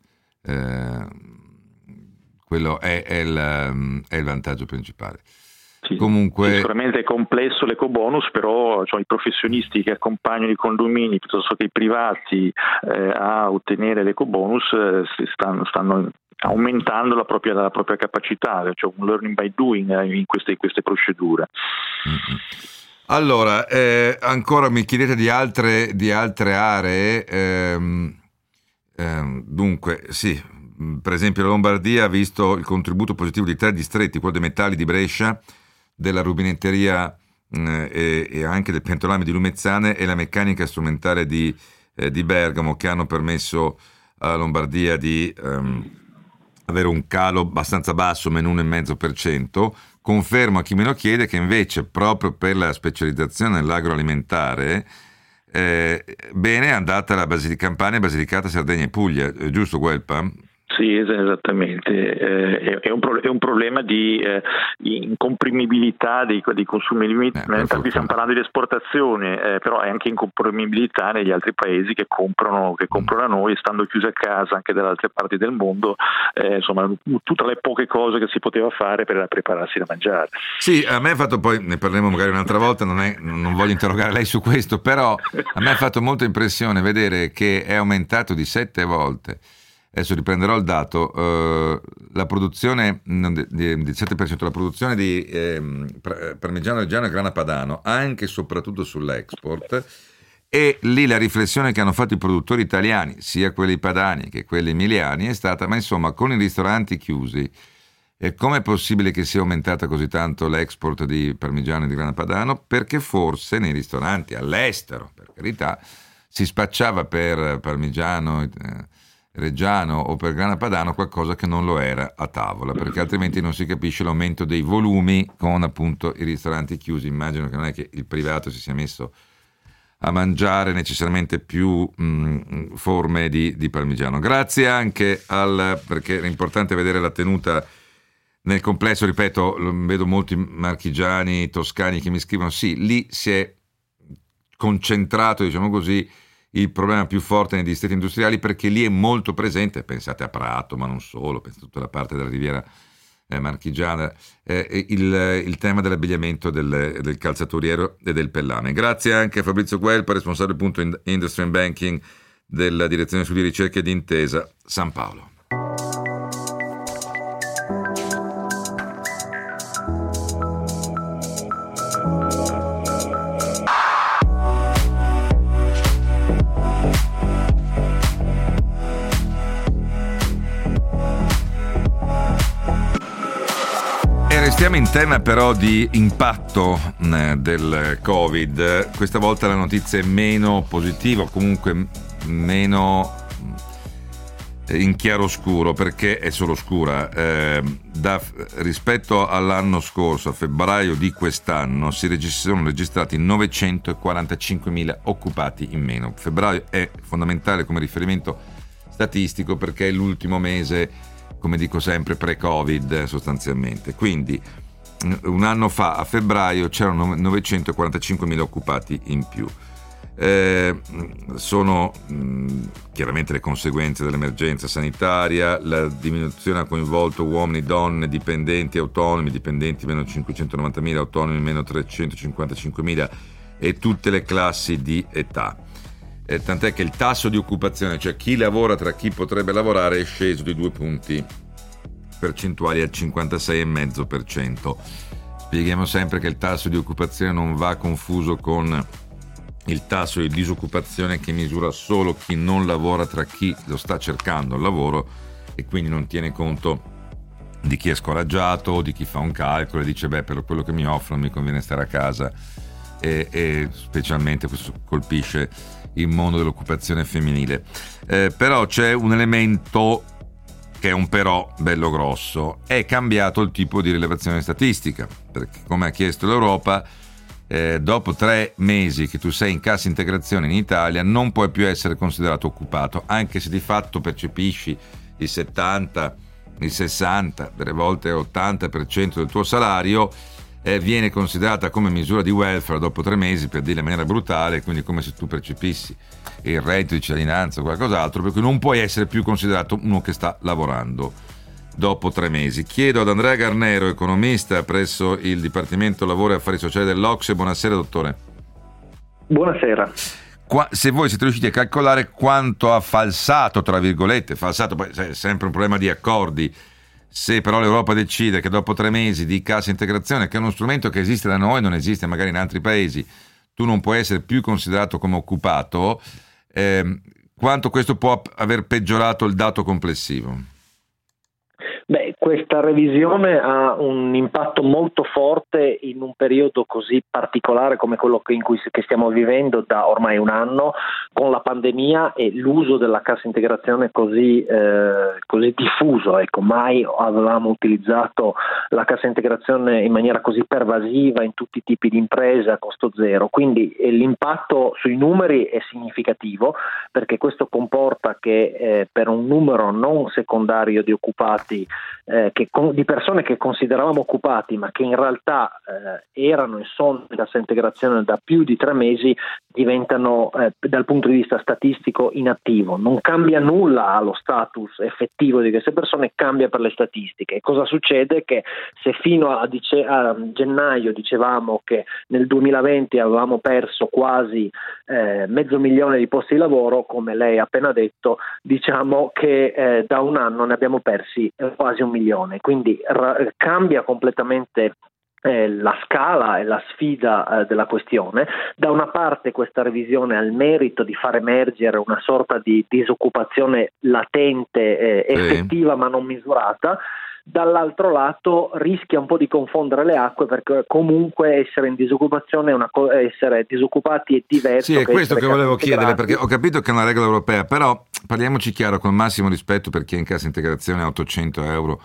eh, quello è, è, il, è il vantaggio principale. Sì, comunque... Sicuramente è complesso l'ecobonus, però cioè, i professionisti che accompagnano i condomini piuttosto che i privati eh, a ottenere l'ecobonus eh, stanno, stanno aumentando la propria, la propria capacità, cioè un learning by doing eh, in queste, queste procedure. Mm-hmm. Allora, eh, ancora mi chiedete di altre, di altre aree, ehm, ehm, dunque sì, per esempio la Lombardia ha visto il contributo positivo di tre distretti, quello dei metalli di Brescia, della rubinetteria eh, e, e anche del pentolame di Lumezzane e la meccanica strumentale di, eh, di Bergamo, che hanno permesso alla Lombardia di ehm, avere un calo abbastanza basso, meno uno virgola cinque per cento. Confermo a chi me lo chiede che invece proprio per la specializzazione nell'agroalimentare eh, bene è andata la Basilic- Campania, Basilicata, Sardegna e Puglia, eh, giusto Guelpa? Sì, esattamente, eh, è, un pro- è un problema di eh, incomprimibilità dei, dei consumi alimentari, eh, stiamo parlando di esportazione, eh, però è anche incomprimibilità negli altri paesi che comprano che comprano mm. a noi, stando chiusi a casa anche dalle altre parti del mondo, eh, insomma tutte le poche cose che si poteva fare per prepararsi da mangiare. Sì, a me ha fatto, poi ne parleremo magari un'altra volta, non, è, non voglio interrogare lei su questo, però a me ha fatto molta impressione vedere che è aumentato di sette volte. Adesso riprenderò il dato, eh, la produzione diciassette per cento, la produzione di eh, parmigiano reggiano e grana padano, anche e soprattutto sull'export, e lì la riflessione che hanno fatto i produttori italiani, sia quelli padani che quelli emiliani, è stata: ma insomma, con i ristoranti chiusi, eh, com'è possibile che sia aumentata così tanto l'export di parmigiano e di grana padano? Perché forse nei ristoranti all'estero, per carità, si spacciava per parmigiano... Eh, reggiano o per grana padano qualcosa che non lo era a tavola, perché altrimenti non si capisce l'aumento dei volumi con appunto i ristoranti chiusi. Immagino che non è che il privato si sia messo a mangiare necessariamente più mh, forme di, di parmigiano. Grazie anche al, perché è importante vedere la tenuta nel complesso, ripeto, vedo molti marchigiani, toscani che mi scrivono, sì, lì si è concentrato, diciamo così, il problema più forte nei distretti industriali, perché lì è molto presente, pensate a Prato, ma non solo, pensate a tutta la parte della riviera eh, marchigiana, eh, il, il tema dell'abbigliamento del, del calzaturiero e del pellame. Grazie anche a Fabrizio Guelpa, responsabile del punto Industry and Banking della Direzione Studi e Ricerche di Intesa San Paolo. Siamo in tema però di impatto eh, del Covid. Questa volta la notizia è meno positiva, comunque meno in chiaroscuro, perché è solo scura. Eh, da, rispetto all'anno scorso, a febbraio di quest'anno, si regist- sono registrati novecentoquarantacinquemila occupati in meno. Febbraio è fondamentale come riferimento statistico perché è l'ultimo mese, come dico sempre, pre-Covid sostanzialmente. Quindi un anno fa, a febbraio, c'erano novecentoquarantacinquemila occupati in più. Eh, sono mh, chiaramente le conseguenze dell'emergenza sanitaria, la diminuzione ha coinvolto uomini, donne, dipendenti, autonomi, dipendenti meno cinquecentonovantamila, autonomi meno trecentocinquantacinquemila e tutte le classi di età. Eh, tant'è che il tasso di occupazione, cioè chi lavora tra chi potrebbe lavorare, è sceso di due punti percentuali al cinquantasei virgola cinque per cento. Spieghiamo sempre che il tasso di occupazione non va confuso con il tasso di disoccupazione che misura solo chi non lavora tra chi lo sta cercando il lavoro, e quindi non tiene conto di chi è scoraggiato, di chi fa un calcolo e dice beh, per quello che mi offrono mi conviene stare a casa, e, e specialmente questo colpisce il mondo dell'occupazione femminile. Eh, però c'è un elemento che è un però bello grosso: è cambiato il tipo di rilevazione statistica, perché come ha chiesto l'Europa, Eh, dopo tre mesi che tu sei in cassa integrazione in Italia non puoi più essere considerato occupato, anche se di fatto percepisci il settanta, il sessanta, delle volte ottanta per cento del tuo salario. Eh, viene considerata come misura di welfare dopo tre mesi, per dirla in maniera brutale, quindi come se tu percepissi il reddito di cittadinanza o qualcos'altro, per cui non puoi essere più considerato uno che sta lavorando dopo tre mesi. Chiedo ad Andrea Garnero, economista presso il Dipartimento Lavoro e Affari Sociali dell'Ocse. Buonasera, dottore. Buonasera. Qua, se voi siete riusciti a calcolare quanto ha falsato, tra virgolette, falsato, poi è sempre un problema di accordi, se però l'Europa decide che dopo tre mesi di cassa integrazione, che è uno strumento che esiste da noi, non esiste magari in altri paesi, tu non puoi essere più considerato come occupato, eh, quanto questo può aver peggiorato il dato complessivo? Beh, questa revisione ha un impatto molto forte in un periodo così particolare come quello che, in cui, che stiamo vivendo da ormai un anno, con la pandemia e l'uso della cassa integrazione così, eh, così diffuso. Ecco, mai avevamo utilizzato la cassa integrazione in maniera così pervasiva in tutti i tipi di imprese a costo zero, quindi eh, l'impatto sui numeri è significativo, perché questo comporta che eh, per un numero non secondario di occupati, Eh, che con, di persone che consideravamo occupati ma che in realtà eh, erano e sono in cassa integrazione da più di tre mesi, diventano eh, dal punto di vista statistico inattivo. Non cambia nulla allo status effettivo di queste persone, cambia per le statistiche. E cosa succede? Che se fino a, dice, a gennaio dicevamo che nel duemilaventi avevamo perso quasi eh, mezzo milione di posti di lavoro, come lei ha appena detto, diciamo che eh, da un anno ne abbiamo persi quasi un milione, quindi ra- cambia completamente Eh, la scala e la sfida eh, della questione. Da una parte questa revisione ha il merito di far emergere una sorta di disoccupazione latente, eh, effettiva eh. ma non misurata. Dall'altro lato rischia un po' di confondere le acque, perché comunque essere in disoccupazione è una co- essere disoccupati è diverso. Sì, è questo che volevo chiedere, perché ho capito che è una regola europea, però parliamoci chiaro, con massimo rispetto per chi è in cassa integrazione a ottocento euro,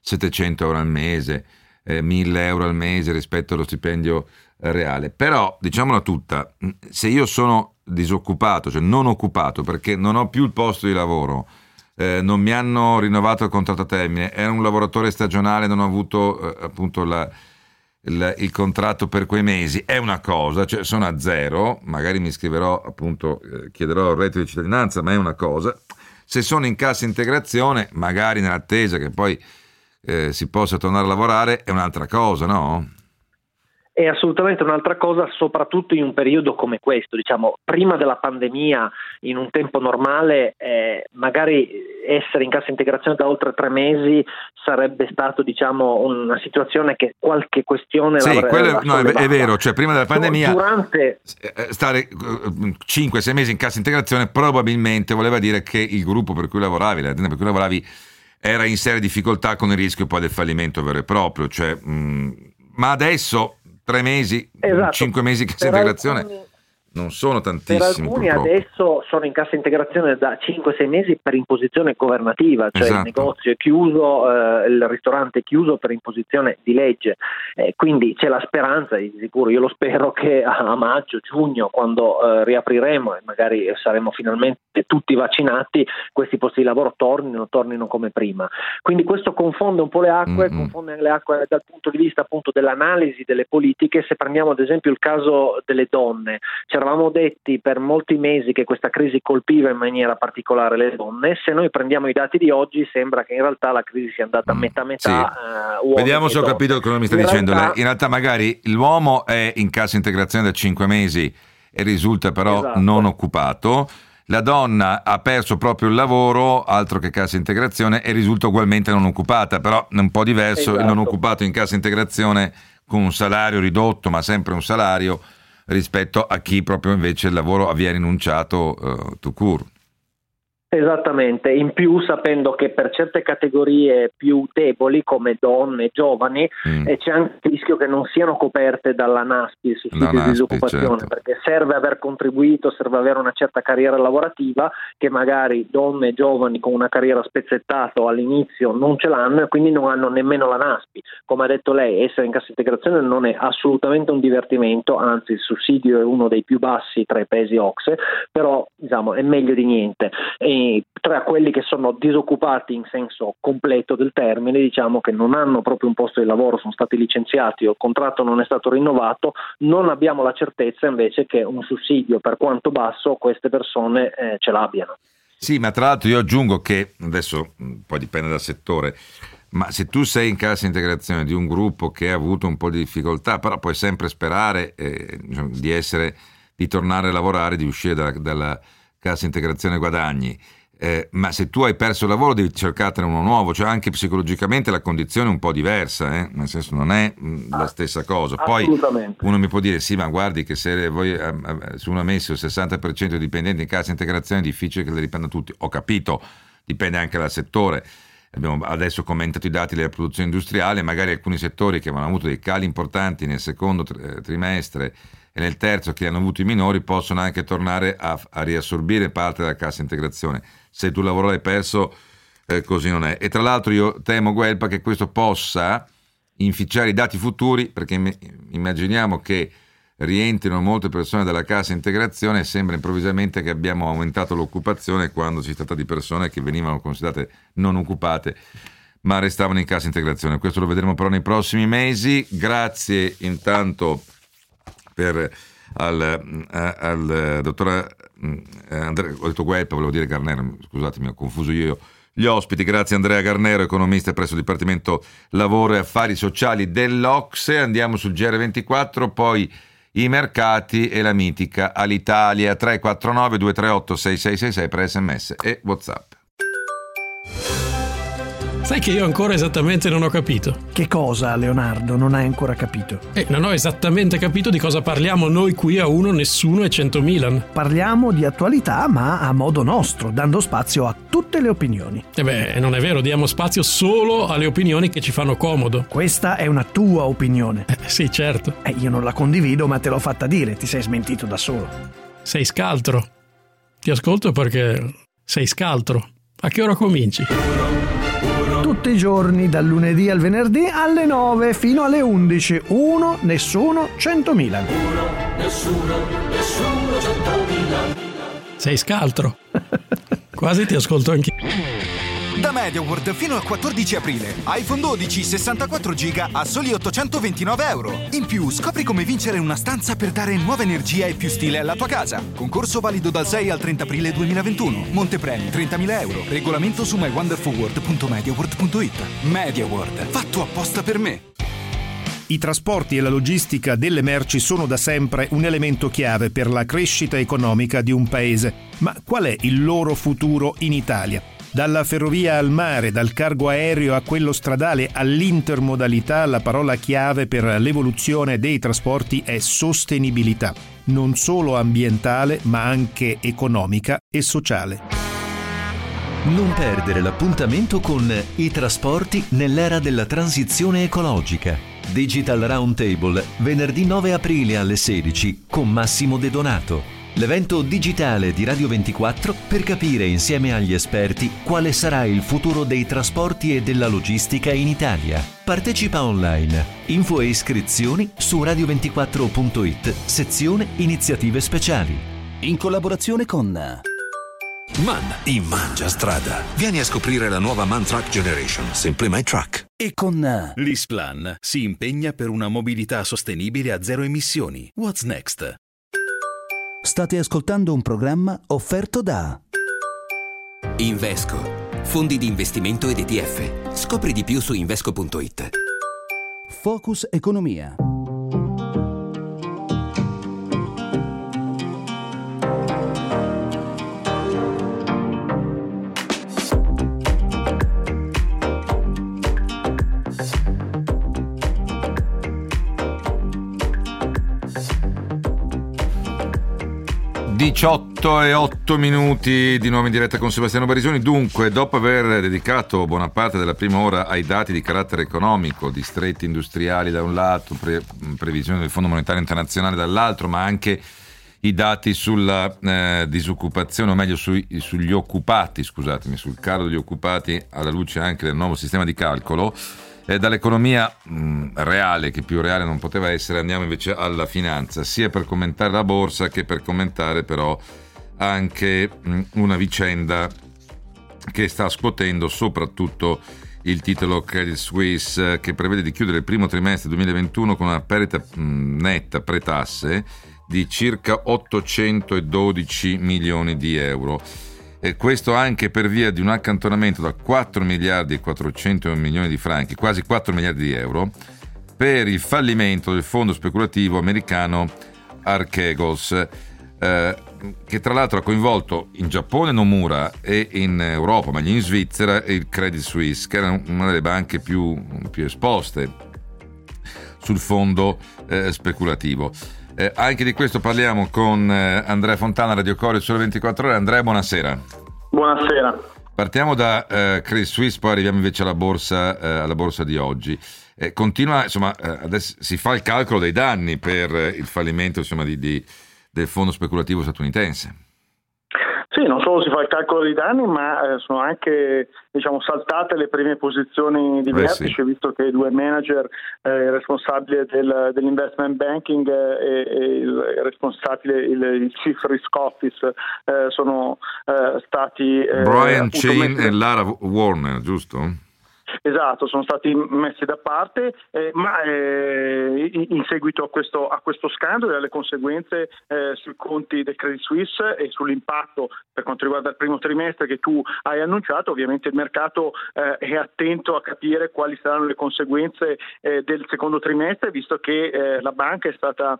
settecento euro al mese, mille euro al mese rispetto allo stipendio reale. Però diciamola tutta: se io sono disoccupato, cioè non occupato perché non ho più il posto di lavoro, eh, non mi hanno rinnovato il contratto a termine, ero un lavoratore stagionale, non ho avuto eh, appunto la, la, il contratto per quei mesi, è una cosa, cioè sono a zero, magari mi iscriverò, appunto eh, chiederò il reddito di cittadinanza, ma è una cosa. Se sono in cassa integrazione, magari nell'attesa che poi Eh, si possa tornare a lavorare, è un'altra cosa, no? È assolutamente un'altra cosa, soprattutto in un periodo come questo. Diciamo, prima della pandemia, in un tempo normale, eh, magari essere in cassa integrazione da oltre tre mesi sarebbe stato, diciamo, una situazione che qualche questione. Sì, quello, no, è, è vero. Cioè, prima della pandemia, durante stare cinque sei mesi in cassa integrazione probabilmente voleva dire che il gruppo per cui lavoravi, l'azienda per cui lavoravi, era in seria difficoltà, con il rischio poi del fallimento vero e proprio, cioè, mh, ma adesso tre mesi, esatto. cinque mesi di cassa integrazione alcuni, non sono tantissimi. Per alcuni purtroppo adesso sono in cassa integrazione da cinque sei mesi per imposizione governativa, cioè esatto. Il negozio è chiuso, eh, il ristorante è chiuso per imposizione di legge, eh, quindi c'è la speranza, di sicuro io lo spero, che a maggio, giugno, quando eh, riapriremo e magari saremo finalmente tutti vaccinati, questi posti di lavoro tornino tornino come prima. Quindi questo confonde un po' le acque, mm-hmm. confonde le acque dal punto di vista appunto dell'analisi delle politiche. Se prendiamo ad esempio il caso delle donne, ci eravamo detti per molti mesi che questa crisi colpiva in maniera particolare le donne. Se noi prendiamo i dati di oggi, sembra che in realtà la crisi sia andata mm-hmm. a metà metà. Sì. Uh, Vediamo se ho capito cosa mi sta in dicendo. Realtà... In realtà magari l'uomo è in cassa integrazione da cinque mesi e risulta però esatto. non occupato. La donna ha perso proprio il lavoro, altro che cassa integrazione, e risulta ugualmente non occupata, però è un po' diverso, esatto. il non occupato in cassa integrazione con un salario ridotto, ma sempre un salario, rispetto a chi proprio invece il lavoro aveva rinunciato eh, tout court. Esattamente, in più sapendo che per certe categorie più deboli come donne, giovani mm. eh, c'è anche il rischio che non siano coperte dalla NASPI, il sussidio di disoccupazione, certo. Perché serve aver contribuito, serve avere una certa carriera lavorativa che magari donne e giovani con una carriera spezzettata all'inizio non ce l'hanno e quindi non hanno nemmeno la NASPI. Come ha detto lei, essere in cassa integrazione non è assolutamente un divertimento, anzi il sussidio è uno dei più bassi tra i paesi O C S E, però diciamo è meglio di niente. E tra quelli che sono disoccupati in senso completo del termine, diciamo che non hanno proprio un posto di lavoro, sono stati licenziati o il contratto non è stato rinnovato, non abbiamo la certezza invece che un sussidio, per quanto basso, queste persone eh, ce l'abbiano. Sì, ma tra l'altro io aggiungo che, adesso poi dipende dal settore, ma se tu sei in cassa integrazione di un gruppo che ha avuto un po' di difficoltà, però puoi sempre sperare eh, di essere, di tornare a lavorare, di uscire dalla, dalla cassa integrazione guadagni, eh, ma se tu hai perso il lavoro devi cercartene uno nuovo, cioè anche psicologicamente la condizione è un po' diversa, eh? Nel senso non è mh, ah, la stessa cosa. Poi uno mi può dire sì, ma guardi che se, voi, se uno ha messo il sessanta per cento di dipendenti in cassa integrazione è difficile che le riprendano tutti. Ho capito, dipende anche dal settore. Abbiamo adesso commentato i dati della produzione industriale, magari alcuni settori che avevano avuto dei cali importanti nel secondo trimestre e nel terzo che hanno avuto i minori possono anche tornare a, a riassorbire parte della cassa integrazione. Se tu il lavoro l'hai perso, eh, così non è. E tra l'altro io temo, Guelpa, che questo possa inficiare i dati futuri, perché immaginiamo che rientrino molte persone dalla cassa integrazione e sembra improvvisamente che abbiamo aumentato l'occupazione quando si tratta di persone che venivano considerate non occupate ma restavano in cassa integrazione. Questo lo vedremo però nei prossimi mesi. Grazie intanto per al, al dottor Andrea, ho detto Guelpa, volevo dire Garnero, scusatemi, ho confuso io gli ospiti. Grazie Andrea Garnero, economista presso il Dipartimento Lavoro e Affari Sociali dell'O C S E. Andiamo sul G R ventiquattro, poi i mercati e la mitica Alitalia. Tre quattro nove due tre otto sei sei sei sei per sms e WhatsApp. Sai che io ancora esattamente non ho capito. Che cosa, Leonardo, non hai ancora capito? Eh, non ho esattamente capito di cosa parliamo noi qui a Uno, Nessuno e Cento Milan. Parliamo di attualità, ma a modo nostro, dando spazio a tutte le opinioni. E eh beh, non è vero, diamo spazio solo alle opinioni che ci fanno comodo. Questa è una tua opinione. Eh, sì, certo. Eh, io non la condivido, ma te l'ho fatta dire, ti sei smentito da solo. Sei scaltro. Ti ascolto perché sei scaltro. A che ora cominci? Tutti i giorni, dal lunedì al venerdì, alle nove fino alle undici. Uno, nessuno, centomila. Uno, nessuno, nessuno, centomila. Sei scaltro. Quasi ti ascolto anch'io. Da MediaWorld fino al quattordici aprile. iPhone dodici sessantaquattro giga a soli ottocentoventinove euro. In più, scopri come vincere una stanza per dare nuova energia e più stile alla tua casa. Concorso valido dal sei al trenta aprile duemilaventuno. Montepremi trentamila euro. Regolamento su my wonderful world punto mediaworld punto it. MediaWorld, fatto apposta per me. I trasporti e la logistica delle merci sono da sempre un elemento chiave per la crescita economica di un paese. Ma qual è il loro futuro in Italia? Dalla ferrovia al mare, dal cargo aereo a quello stradale all'intermodalità, la parola chiave per l'evoluzione dei trasporti è sostenibilità, non solo ambientale ma anche economica e sociale. Non perdere l'appuntamento con i trasporti nell'era della transizione ecologica. Digital Roundtable, venerdì nove aprile alle sedici con Massimo De Donato. L'evento digitale di Radio ventiquattro per capire insieme agli esperti quale sarà il futuro dei trasporti e della logistica in Italia. Partecipa online. Info e iscrizioni su radio ventiquattro punto it, sezione iniziative speciali. In collaborazione con MAN in Mangiastrada. Vieni a scoprire la nuova MAN Truck Generation, Simply My Truck. E con l'Isplan si impegna per una mobilità sostenibile a zero emissioni. What's next? State ascoltando un programma offerto da Invesco, fondi di investimento ed E T F. Scopri di più su invesco punto it. Focus Economia. diciotto e otto minuti di nuovo in diretta con Sebastiano Barisoni. Dunque, dopo aver dedicato buona parte della prima ora ai dati di carattere economico, distretti industriali da un lato, pre- previsione del Fondo Monetario Internazionale dall'altro, ma anche i dati sulla eh, disoccupazione, o meglio sui, sugli occupati, scusatemi, sul calo degli occupati alla luce anche del nuovo sistema di calcolo, eh, dall'economia mh, reale, che più reale non poteva essere, andiamo invece alla finanza, sia per commentare la borsa che per commentare però anche mh, una vicenda che sta scuotendo soprattutto il titolo Credit Suisse, eh, che prevede di chiudere il primo trimestre duemilaventuno con una perdita mh, netta pre-tasse di circa ottocentododici milioni di euro, e questo anche per via di un accantonamento da quattro miliardi e quattrocento milioni di franchi, quasi quattro miliardi di euro, per il fallimento del fondo speculativo americano Archegos, eh, che tra l'altro ha coinvolto in Giappone Nomura e in Europa, ma in Svizzera, il Credit Suisse, che era una delle banche più, più esposte sul fondo eh, speculativo. Eh, anche di questo parliamo con eh, Andrea Fontana, Radio Corriere Sole ventiquattro Ore. Andrea, buonasera. Buonasera. Partiamo da eh, Credit Suisse, poi arriviamo invece alla borsa, eh, alla borsa di oggi. Eh, continua, insomma, eh, adesso si fa il calcolo dei danni per eh, il fallimento, insomma, di, di, del fondo speculativo statunitense. Sì, non solo si fa il calcolo dei danni, ma eh, sono anche, diciamo, saltate le prime posizioni di vertice, eh sì. visto che i due manager, eh, il responsabile del, dell'investment banking eh, e, e il responsabile, il, il chief risk office, eh, sono eh, stati... Eh, Brian Chain e Lara Warner, giusto? Esatto, sono stati messi da parte, eh, ma eh, in seguito a questo, a questo scandalo e alle conseguenze eh, sui conti del Credit Suisse e sull'impatto per quanto riguarda il primo trimestre che tu hai annunciato, ovviamente il mercato eh, è attento a capire quali saranno le conseguenze eh, del secondo trimestre, visto che eh, la banca è stata...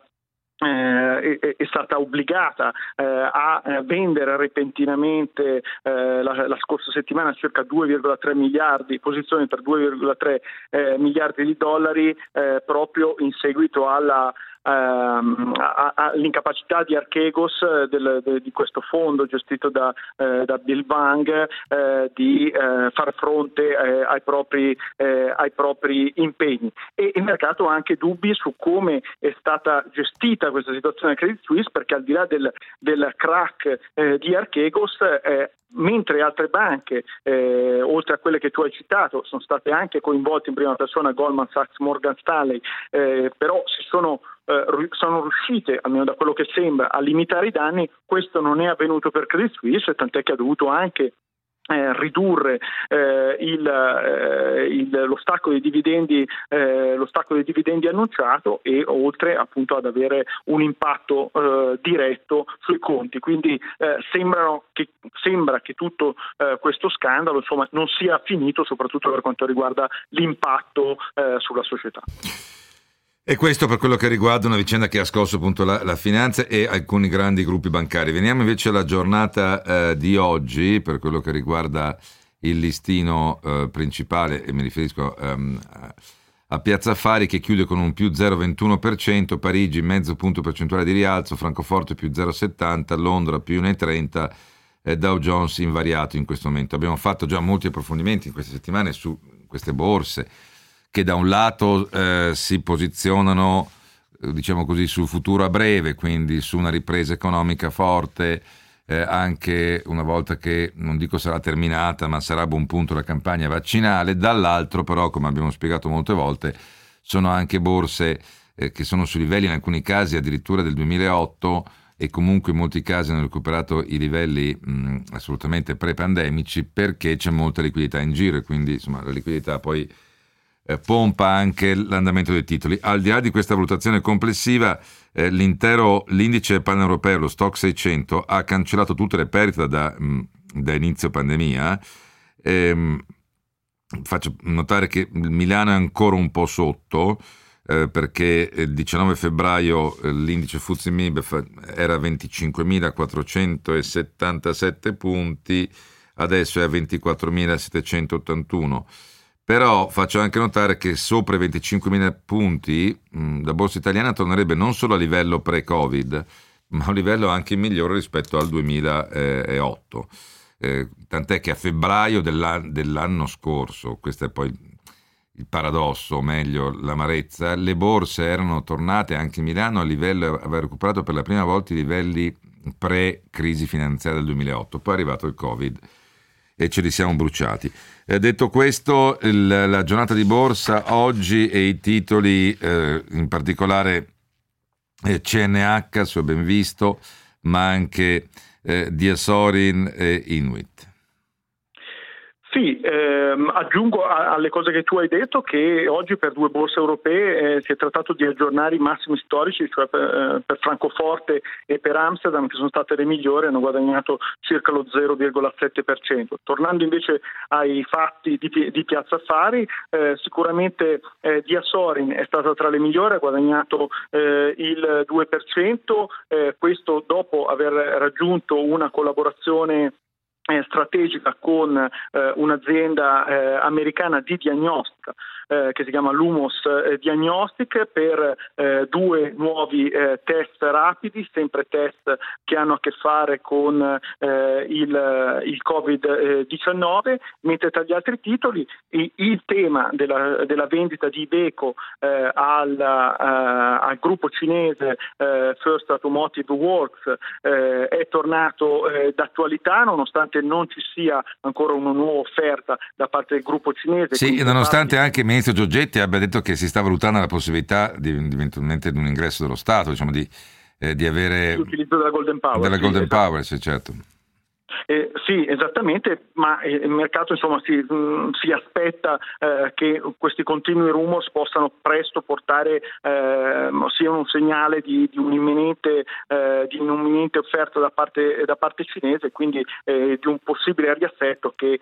Eh, è, è stata obbligata eh, a vendere repentinamente eh, la, la scorsa settimana circa due virgola tre miliardi, posizioni per due virgola tre eh, miliardi di dollari eh, proprio in seguito alla all'incapacità di Archegos, del, de, di questo fondo gestito da, eh, da Bill Wang, eh, di eh, far fronte eh, ai, propri, eh, ai propri impegni. E il mercato ha anche dubbi su come è stata gestita questa situazione del Credit Suisse, perché al di là del, del crack eh, di Archegos, eh, mentre altre banche, eh, oltre a quelle che tu hai citato, sono state anche coinvolte in prima persona, Goldman Sachs, Morgan Stanley, eh, però si sono sono riuscite, almeno da quello che sembra, a limitare i danni. Questo non è avvenuto per Credit Suisse, tant'è che ha dovuto anche Eh, ridurre eh, il, eh, il, lo stacco dei dividendi eh, lo stacco dei dividendi annunciato, e oltre appunto ad avere un impatto eh, diretto sui conti. Quindi eh, sembrano che, sembra che tutto eh, questo scandalo, insomma, non sia finito, soprattutto per quanto riguarda l'impatto eh, sulla società. E questo per quello che riguarda una vicenda che ha scosso appunto la, la finanza e alcuni grandi gruppi bancari. Veniamo invece alla giornata eh, di oggi per quello che riguarda il listino eh, principale, e mi riferisco ehm, a Piazza Affari, che chiude con un più zero virgola ventuno per cento, Parigi mezzo punto percentuale di rialzo, Francoforte più zero virgola settanta per cento, Londra più uno virgola trenta per cento, eh, Dow Jones invariato in questo momento. Abbiamo fatto già molti approfondimenti in queste settimane su queste borse, che da un lato eh, si posizionano, diciamo così, sul futuro a breve, quindi su una ripresa economica forte, eh, anche una volta che, non dico sarà terminata, ma sarà a buon punto la campagna vaccinale. Dall'altro però, come abbiamo spiegato molte volte, sono anche borse eh, che sono su livelli in alcuni casi addirittura del duemilaotto, e comunque in molti casi hanno recuperato i livelli mh, assolutamente pre-pandemici, perché c'è molta liquidità in giro, e quindi insomma la liquidità poi pompa anche l'andamento dei titoli. Al di là di questa valutazione complessiva, eh, l'intero l'indice paneuropeo, lo Stock seicento, ha cancellato tutte le perdite da, da inizio pandemia. Eh, faccio notare che Milano è ancora un po' sotto, eh, perché il diciannove febbraio l'indice F T S E M I B era a venticinquemilaquattrocentosettantasette punti, adesso è a ventiquattromilasettecentottantuno. Però faccio anche notare che sopra i venticinquemila punti mh, la borsa italiana tornerebbe non solo a livello pre-Covid, ma un livello anche migliore rispetto al duemilaotto. Eh, tant'è che a febbraio dell'anno, dell'anno scorso, questo è poi il paradosso, o meglio l'amarezza, le borse erano tornate, anche Milano a livello, aveva recuperato per la prima volta i livelli pre-crisi finanziaria del duemilaotto, poi è arrivato il Covid e ce li siamo bruciati. Eh, detto questo, il, la giornata di borsa oggi e i titoli, eh, in particolare eh, C N H, se ho ben visto, ma anche eh, Diasorin e Inwit. Sì, ehm, aggiungo a, alle cose che tu hai detto che oggi per due borse europee eh, si è trattato di aggiornare i massimi storici, cioè per, eh, per Francoforte e per Amsterdam, che sono state le migliori, hanno guadagnato circa lo zero virgola sette per cento. Tornando invece ai fatti di, di Piazza Affari, eh, sicuramente eh, Diasorin è stata tra le migliori, ha guadagnato eh, il due per cento, eh, questo dopo aver raggiunto una collaborazione strategica con eh, un'azienda eh, americana di diagnostica eh, che si chiama Lumos eh, Diagnostic per eh, due nuovi eh, test rapidi, sempre test che hanno a che fare con eh, il, il covid diciannove, mentre tra gli altri titoli il, il tema della, della vendita di Iveco eh, al, a, al gruppo cinese eh, First Automotive Works eh, è tornato eh, d'attualità, nonostante non ci sia ancora una nuova offerta da parte del gruppo cinese. Sì, nonostante anche il ministro Giorgetti abbia detto che si sta valutando la possibilità di eventualmente di un ingresso dello Stato, diciamo di, eh, di avere l'utilizzo della Golden Power. Della sì, Golden esatto. Power, sì, certo. Eh, sì, esattamente, ma il mercato insomma si, mh, si aspetta eh, che questi continui rumors possano presto portare eh, sia un segnale di, di, un'imminente, eh, di un'imminente offerta da parte, da parte cinese, quindi eh, di un possibile riassetto che eh,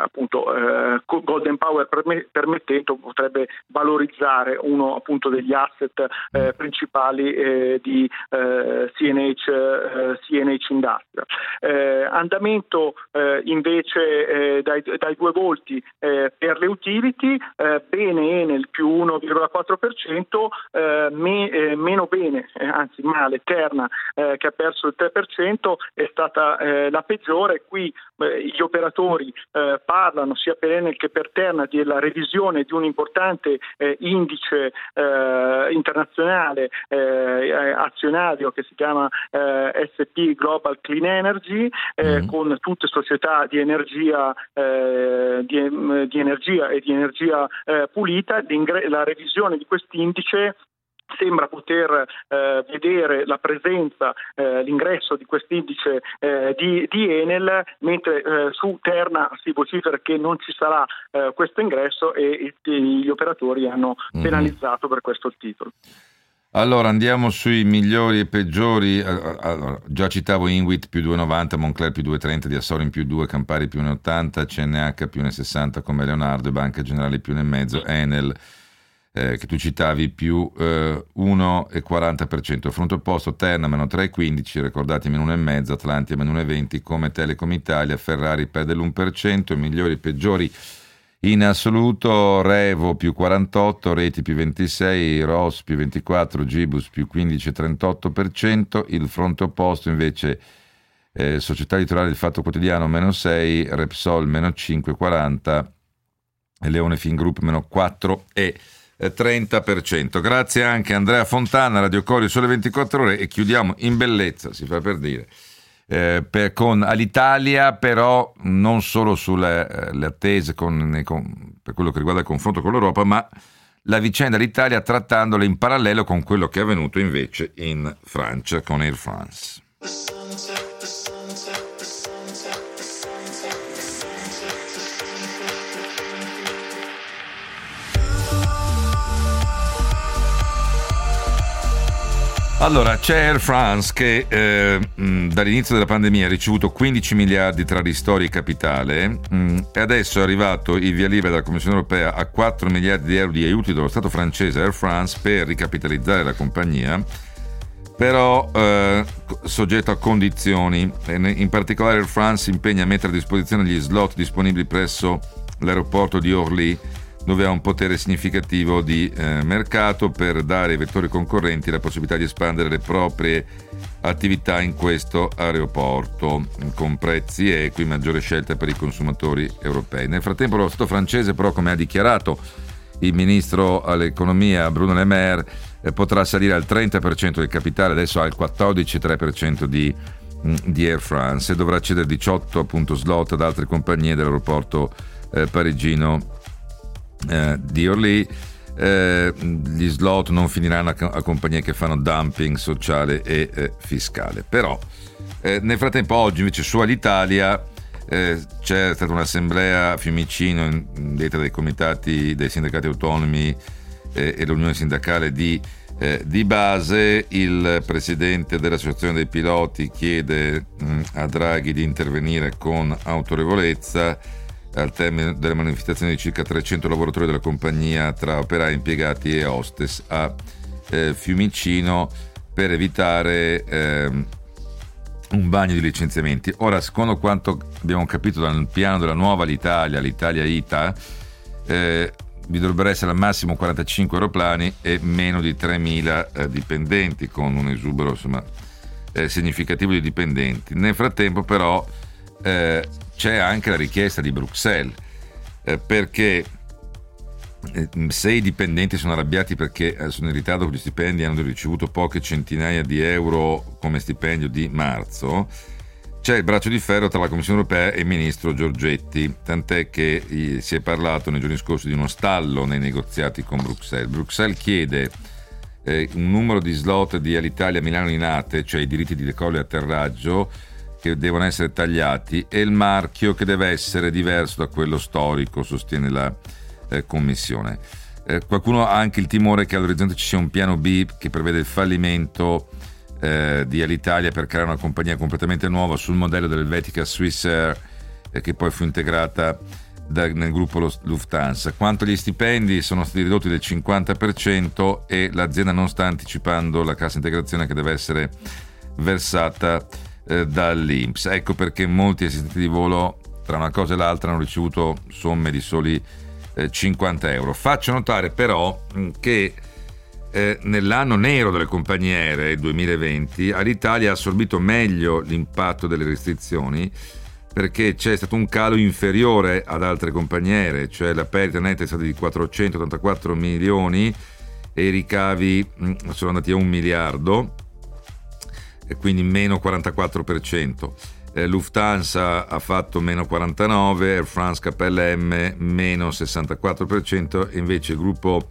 appunto eh, Golden Power permettendo potrebbe valorizzare uno appunto degli asset eh, principali eh, di eh, C N H, eh, C N H Industrial. Eh, Andamento eh, invece eh, dai, dai due volti eh, per le utility, eh, bene Enel più uno virgola quattro per cento, eh, me, eh, meno bene, eh, anzi male, Terna eh, che ha perso il tre per cento, è stata eh, la peggiore. Qui eh, gli operatori eh, parlano sia per Enel che per Terna della revisione di un importante eh, indice eh, internazionale eh, azionario che si chiama eh, S and P Global Clean Energy, eh, con tutte società di energia eh, di, di energia e di energia eh, pulita. La revisione di quest'indice sembra poter eh, vedere la presenza, eh, l'ingresso di quest'indice eh, di, di Enel, mentre eh, su Terna si vocifera che non ci sarà eh, questo ingresso e, e gli operatori hanno penalizzato mm-hmm. per questo il titolo. Allora andiamo sui migliori e peggiori. Allora, già citavo Inwit più due virgola novanta, Moncler più due virgola trenta, Diasorin più due, Campari più uno virgola ottanta, C N H più uno virgola sessanta come Leonardo e Banca Generali più uno virgola cinque, Enel eh, che tu citavi più eh, uno virgola quaranta per cento, fronte opposto Terna meno tre virgola quindici, ricordati meno uno virgola cinque, Atlantia meno uno virgola venti come Telecom Italia, Ferrari perde l'uno per cento. Migliori e peggiori in assoluto Revo più quarantotto, Reti più ventisei, Ros più ventiquattro, Gibus più quindici virgola trentotto per cento. Il fronte opposto invece eh, Società Litorale del Fatto Quotidiano meno sei, Repsol meno cinque virgola quaranta, Leone Fingroup meno quattro virgola trenta per cento. Grazie anche Andrea Fontana, Radio Corio Sole ventiquattro Ore, e chiudiamo in bellezza, si fa per dire. Eh, per, con Alitalia, però non solo sulle eh, attese con, con, per quello che riguarda il confronto con l'Europa, ma la vicenda Alitalia trattandola in parallelo con quello che è avvenuto invece in Francia con Air France. Allora, c'è Air France che eh, dall'inizio della pandemia ha ricevuto quindici miliardi tra ristori e capitale mh, e adesso è arrivato il via libera dalla Commissione Europea a quattro miliardi di euro di aiuti dello Stato francese a Air France per ricapitalizzare la compagnia, però eh, soggetto a condizioni. In particolare Air France impegna a mettere a disposizione gli slot disponibili presso l'aeroporto di Orly dove ha un potere significativo di eh, mercato per dare ai vettori concorrenti la possibilità di espandere le proprie attività in questo aeroporto, con prezzi equi, maggiore scelta per i consumatori europei. Nel frattempo lo Stato francese però, come ha dichiarato il ministro all'economia Bruno Le Maire, eh, potrà salire al trenta per cento del capitale, adesso al quattordici virgola tre per cento di, di Air France, e dovrà cedere diciotto appunto slot ad altre compagnie dell'aeroporto eh, parigino eh, di Orly. Eh, gli slot non finiranno a, a compagnie che fanno dumping sociale e eh, fiscale. Però eh, nel frattempo oggi invece su Alitalia eh, c'è stata un'assemblea a Fiumicino in, detta dai comitati dei sindacati autonomi eh, e l'unione sindacale di, eh, di base. Il presidente dell'associazione dei piloti chiede mh, a Draghi di intervenire con autorevolezza al termine della manifestazione di circa trecento lavoratori della compagnia tra operai, impiegati e hostess a eh, Fiumicino, per evitare eh, un bagno di licenziamenti. Ora, secondo quanto abbiamo capito dal piano della nuova Alitalia, l'Italia I T A, eh, vi dovrebbero essere al massimo quarantacinque aeroplani e meno di tremila eh, dipendenti, con un esubero insomma eh, significativo di dipendenti. Nel frattempo però eh, c'è anche la richiesta di Bruxelles, eh, perché eh, se i dipendenti sono arrabbiati perché sono in ritardo con gli stipendi, hanno ricevuto poche centinaia di euro come stipendio di marzo, c'è il braccio di ferro tra la Commissione Europea e il ministro Giorgetti, tant'è che eh, si è parlato nei giorni scorsi di uno stallo nei negoziati con Bruxelles. Bruxelles chiede eh, un numero di slot di Alitalia Milano-Linate, cioè i diritti di decollo e atterraggio, che devono essere tagliati, e il marchio che deve essere diverso da quello storico, sostiene la eh, Commissione. Eh, qualcuno ha anche il timore che all'orizzonte ci sia un piano B che prevede il fallimento eh, di Alitalia per creare una compagnia completamente nuova sul modello dell'elvetica Swissair, eh, che poi fu integrata da, nel gruppo Lufthansa. Quanto agli stipendi, sono stati ridotti del cinquanta per cento e l'azienda non sta anticipando la cassa integrazione che deve essere versata dall'Inps. Ecco perché molti assistenti di volo, tra una cosa e l'altra, hanno ricevuto somme di soli cinquanta euro. Faccio notare però che eh, nell'anno nero delle compagnie aeree duemilaventi Alitalia ha assorbito meglio l'impatto delle restrizioni, perché c'è stato un calo inferiore ad altre compagnie aeree, cioè la perdita netta è stata di quattrocentottantaquattro milioni e i ricavi mh, sono andati a un miliardo, quindi meno quarantaquattro per cento. eh, Lufthansa ha fatto meno quarantanove per cento, Air France-K L M meno sessantaquattro per cento, e invece il gruppo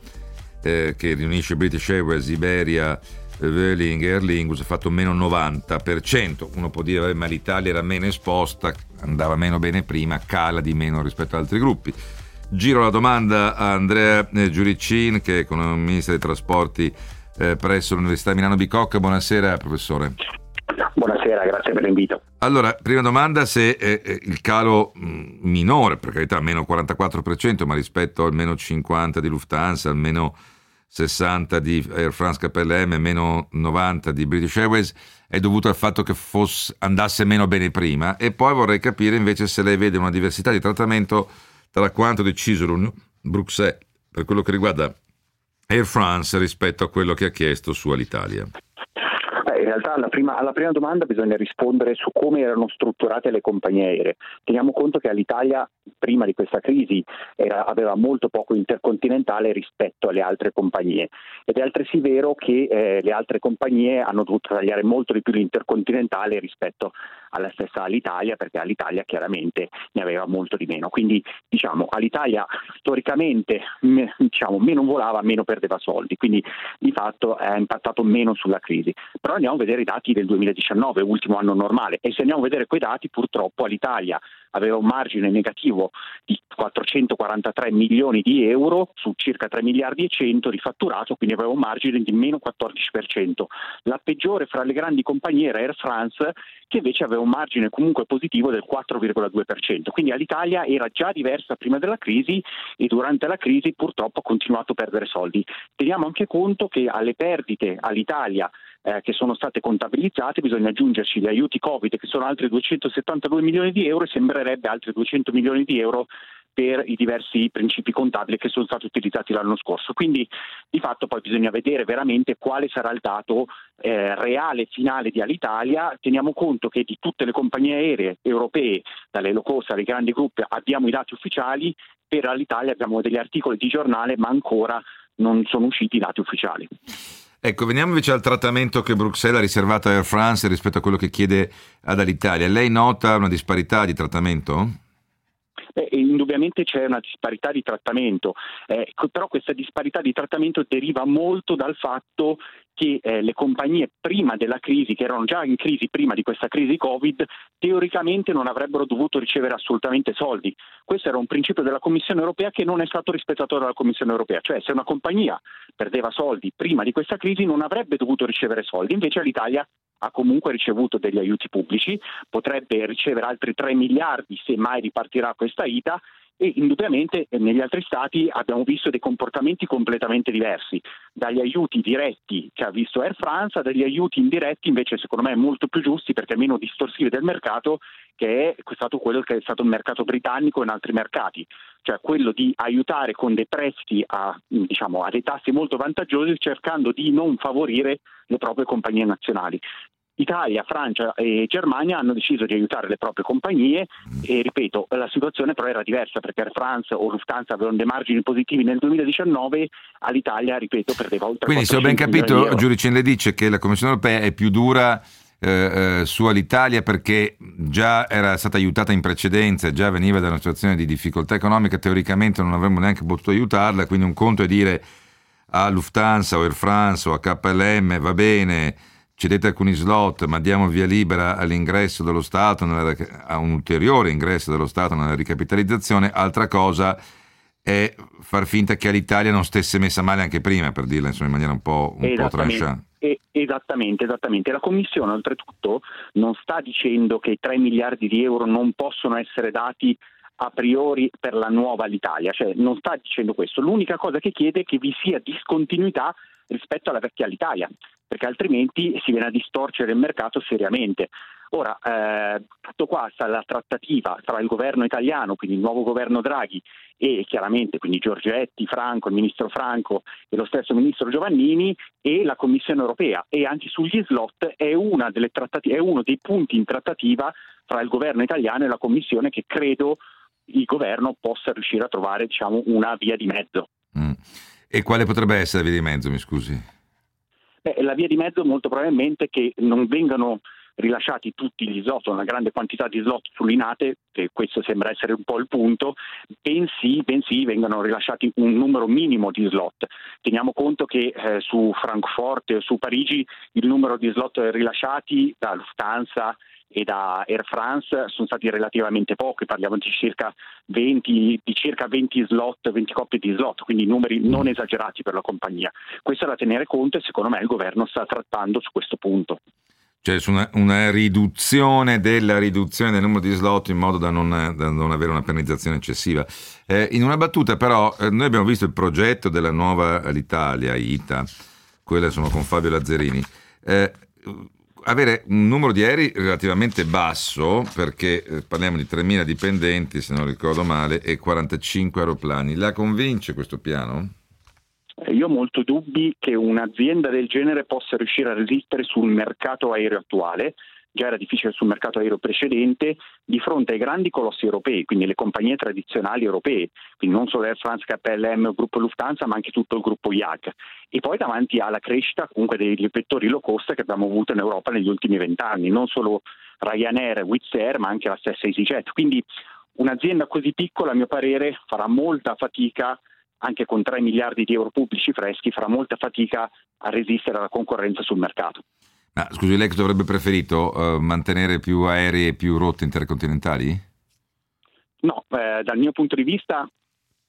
eh, che riunisce British Airways, Iberia, Vueling e Aer Lingus ha fatto meno novanta per cento. Uno può dire, ma l'Italia era meno esposta, andava meno bene prima, cala di meno rispetto ad altri gruppi. Giro la domanda a Andrea Giuricin, che è economista dei trasporti Eh, presso l'Università Milano Bicocca. Buonasera professore. Buonasera, grazie per l'invito. Allora, prima domanda, se eh, il calo mh, minore, per carità, meno quarantaquattro per cento, ma rispetto al meno cinquanta di Lufthansa, al meno sessanta di Air France-K L M, meno novanta di British Airways, è dovuto al fatto che fosse, andasse meno bene prima. E poi vorrei capire invece se lei vede una diversità di trattamento tra quanto deciso l'Unione Bruxelles per quello che riguarda Air France rispetto a quello che ha chiesto su Alitalia. In realtà alla prima, alla prima domanda bisogna rispondere su come erano strutturate le compagnie aeree. Teniamo conto che Alitalia prima di questa crisi era, aveva molto poco intercontinentale rispetto alle altre compagnie, ed è altresì vero che eh, le altre compagnie hanno dovuto tagliare molto di più l'intercontinentale rispetto alla stessa Alitalia, perché Alitalia chiaramente ne aveva molto di meno. Quindi diciamo Alitalia storicamente mh, diciamo meno volava, meno perdeva soldi, quindi di fatto ha impattato meno sulla crisi. Però andiamo a vedere i dati del duemiladiciannove, ultimo anno normale, e se andiamo a vedere quei dati, purtroppo Alitalia aveva un margine negativo di quattrocentoquarantatré milioni di euro su circa tre miliardi e cento di fatturato, quindi aveva un margine di meno quattordici per cento, la peggiore fra le grandi compagnie era Air France, che invece aveva un margine comunque positivo del quattro virgola due per cento. Quindi Alitalia era già diversa prima della crisi, e durante la crisi purtroppo ha continuato a perdere soldi. Teniamo anche conto che alle perdite Alitalia Eh, che sono state contabilizzate bisogna aggiungerci gli aiuti Covid, che sono altri duecentosettantadue milioni di euro, e sembrerebbe altri duecento milioni di euro per i diversi principi contabili che sono stati utilizzati l'anno scorso. Quindi di fatto poi bisogna vedere veramente quale sarà il dato eh, reale finale di Alitalia. Teniamo conto che di tutte le compagnie aeree europee, dalle low cost alle grandi gruppi, abbiamo i dati ufficiali. Per Alitalia abbiamo degli articoli di giornale, ma ancora non sono usciti i dati ufficiali. Ecco, veniamo invece al trattamento che Bruxelles ha riservato a Air France rispetto a quello che chiede ad Alitalia. Lei nota una disparità di trattamento? Beh, indubbiamente c'è una disparità di trattamento, eh, però questa disparità di trattamento deriva molto dal fatto che eh, le compagnie prima della crisi, che erano già in crisi prima di questa crisi Covid, teoricamente non avrebbero dovuto ricevere assolutamente soldi. Questo era un principio della Commissione europea che non è stato rispettato dalla Commissione europea, cioè se una compagnia perdeva soldi prima di questa crisi non avrebbe dovuto ricevere soldi, invece l'Italia ha comunque ricevuto degli aiuti pubblici, potrebbe ricevere altri tre miliardi se mai ripartirà questa I T A, e indubbiamente negli altri stati abbiamo visto dei comportamenti completamente diversi, dagli aiuti diretti che ha visto Air France, dagli aiuti indiretti invece secondo me molto più giusti perché meno distorsivi del mercato, che è stato quello che è stato il mercato britannico e in altri mercati, cioè quello di aiutare con dei prezzi a, diciamo, a dei tassi molto vantaggiosi, cercando di non favorire le proprie compagnie nazionali. Italia, Francia e Germania hanno deciso di aiutare le proprie compagnie e, ripeto, la situazione però era diversa perché Air France o Lufthansa avevano dei margini positivi nel duemiladiciannove, all'Italia, ripeto, perdeva oltre. Quindi, se ho ben capito, Giuricin le dice che la Commissione europea è più dura eh, su Alitalia perché già era stata aiutata in precedenza, già veniva da una situazione di difficoltà economica, teoricamente non avremmo neanche potuto aiutarla, quindi un conto è dire a Lufthansa o Air France o a K L M va bene, cedete alcuni slot, ma diamo via libera all'ingresso dello Stato, nella, a un ulteriore ingresso dello Stato nella ricapitalizzazione. Altra cosa è far finta che all'Italia non stesse messa male anche prima, per dirla insomma in maniera un po', un po' tranchante. Esattamente, esattamente. La Commissione oltretutto non sta dicendo che i tre miliardi di euro non possono essere dati a priori per la nuova Alitalia, cioè non sta dicendo questo. L'unica cosa che chiede è che vi sia discontinuità rispetto alla vecchia Alitalia, perché altrimenti si viene a distorcere il mercato seriamente. Ora, eh, tutto qua sta la trattativa tra il governo italiano, quindi il nuovo governo Draghi, e chiaramente quindi Giorgetti, Franco, il ministro Franco e lo stesso ministro Giovannini e la Commissione europea, e anche sugli slot è, una delle trattati- è uno dei punti in trattativa tra il governo italiano e la Commissione, che credo il governo possa riuscire a trovare, diciamo, una via di mezzo. Mm. E quale potrebbe essere la via di mezzo, mi scusi? Beh, la via di mezzo molto probabilmente è che non vengano rilasciati tutti gli slot, una grande quantità di slot sull'inate, che questo sembra essere un po' il punto, bensì, bensì vengano rilasciati un numero minimo di slot. Teniamo conto che eh, su Francoforte o su Parigi il numero di slot rilasciati da Lufthansa e da Air France sono stati relativamente pochi, parliamo di circa venti, di circa venti slot, venti coppie di slot, quindi numeri non esagerati per la compagnia. Questo è da tenere conto e secondo me il governo sta trattando su questo punto. Cioè su una, una riduzione della riduzione del numero di slot in modo da non, da non avere una penalizzazione eccessiva. Eh, in una battuta però eh, noi abbiamo visto il progetto della nuova Alitalia, I T A, quella sono con Fabio Lazzarini, eh, avere un numero di aerei relativamente basso, perché eh, parliamo di tremila dipendenti se non ricordo male e quarantacinque aeroplani. La convince questo piano? Io ho molto dubbi che un'azienda del genere possa riuscire a resistere sul mercato aereo attuale. Già era difficile sul mercato aereo precedente di fronte ai grandi colossi europei, quindi le compagnie tradizionali europee, quindi non solo Air France, K L M o gruppo Lufthansa, ma anche tutto il gruppo I A G, e poi davanti alla crescita comunque dei vettori low cost che abbiamo avuto in Europa negli ultimi vent'anni, non solo Ryanair, Wizz Air, ma anche la stessa EasyJet. Quindi un'azienda così piccola, a mio parere, farà molta fatica, anche con tre miliardi di euro pubblici freschi, farà molta fatica a resistere alla concorrenza sul mercato. Ah, scusi, lei che dovrebbe preferito uh, mantenere più aerei e più rotte intercontinentali? No, eh, dal mio punto di vista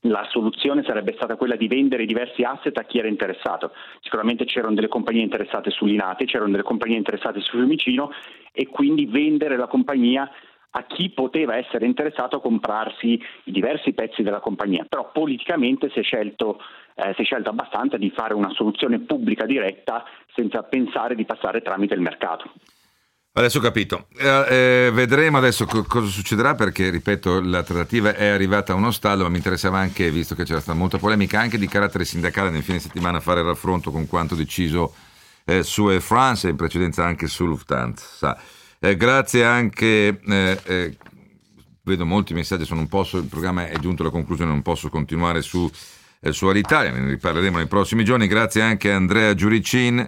la soluzione sarebbe stata quella di vendere diversi asset a chi era interessato. Sicuramente c'erano delle compagnie interessate sull'Inate, c'erano delle compagnie interessate su Fiumicino, e quindi vendere la compagnia a chi poteva essere interessato a comprarsi i diversi pezzi della compagnia. Però politicamente si è scelto eh, si è scelto abbastanza di fare una soluzione pubblica diretta senza pensare di passare tramite il mercato. Adesso ho capito, eh, eh, vedremo adesso co- cosa succederà, perché ripeto, la trattativa è arrivata a uno stallo, ma mi interessava anche, visto che c'era stata molta polemica anche di carattere sindacale nel fine settimana, fare il raffronto con quanto deciso eh, su Air France e in precedenza anche su Lufthansa. Eh, grazie anche, eh, eh, vedo molti messaggi, sono un po' il programma è giunto alla conclusione, non posso continuare su, eh, su Alitalia, ne riparleremo nei prossimi giorni. Grazie anche a Andrea Giuricin,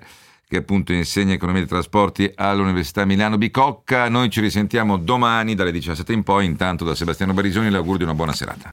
che appunto insegna economia dei trasporti all'Università Milano Bicocca. Noi ci risentiamo domani dalle diciassette in poi. Intanto da Sebastiano Barisoni l'augurio di una buona serata.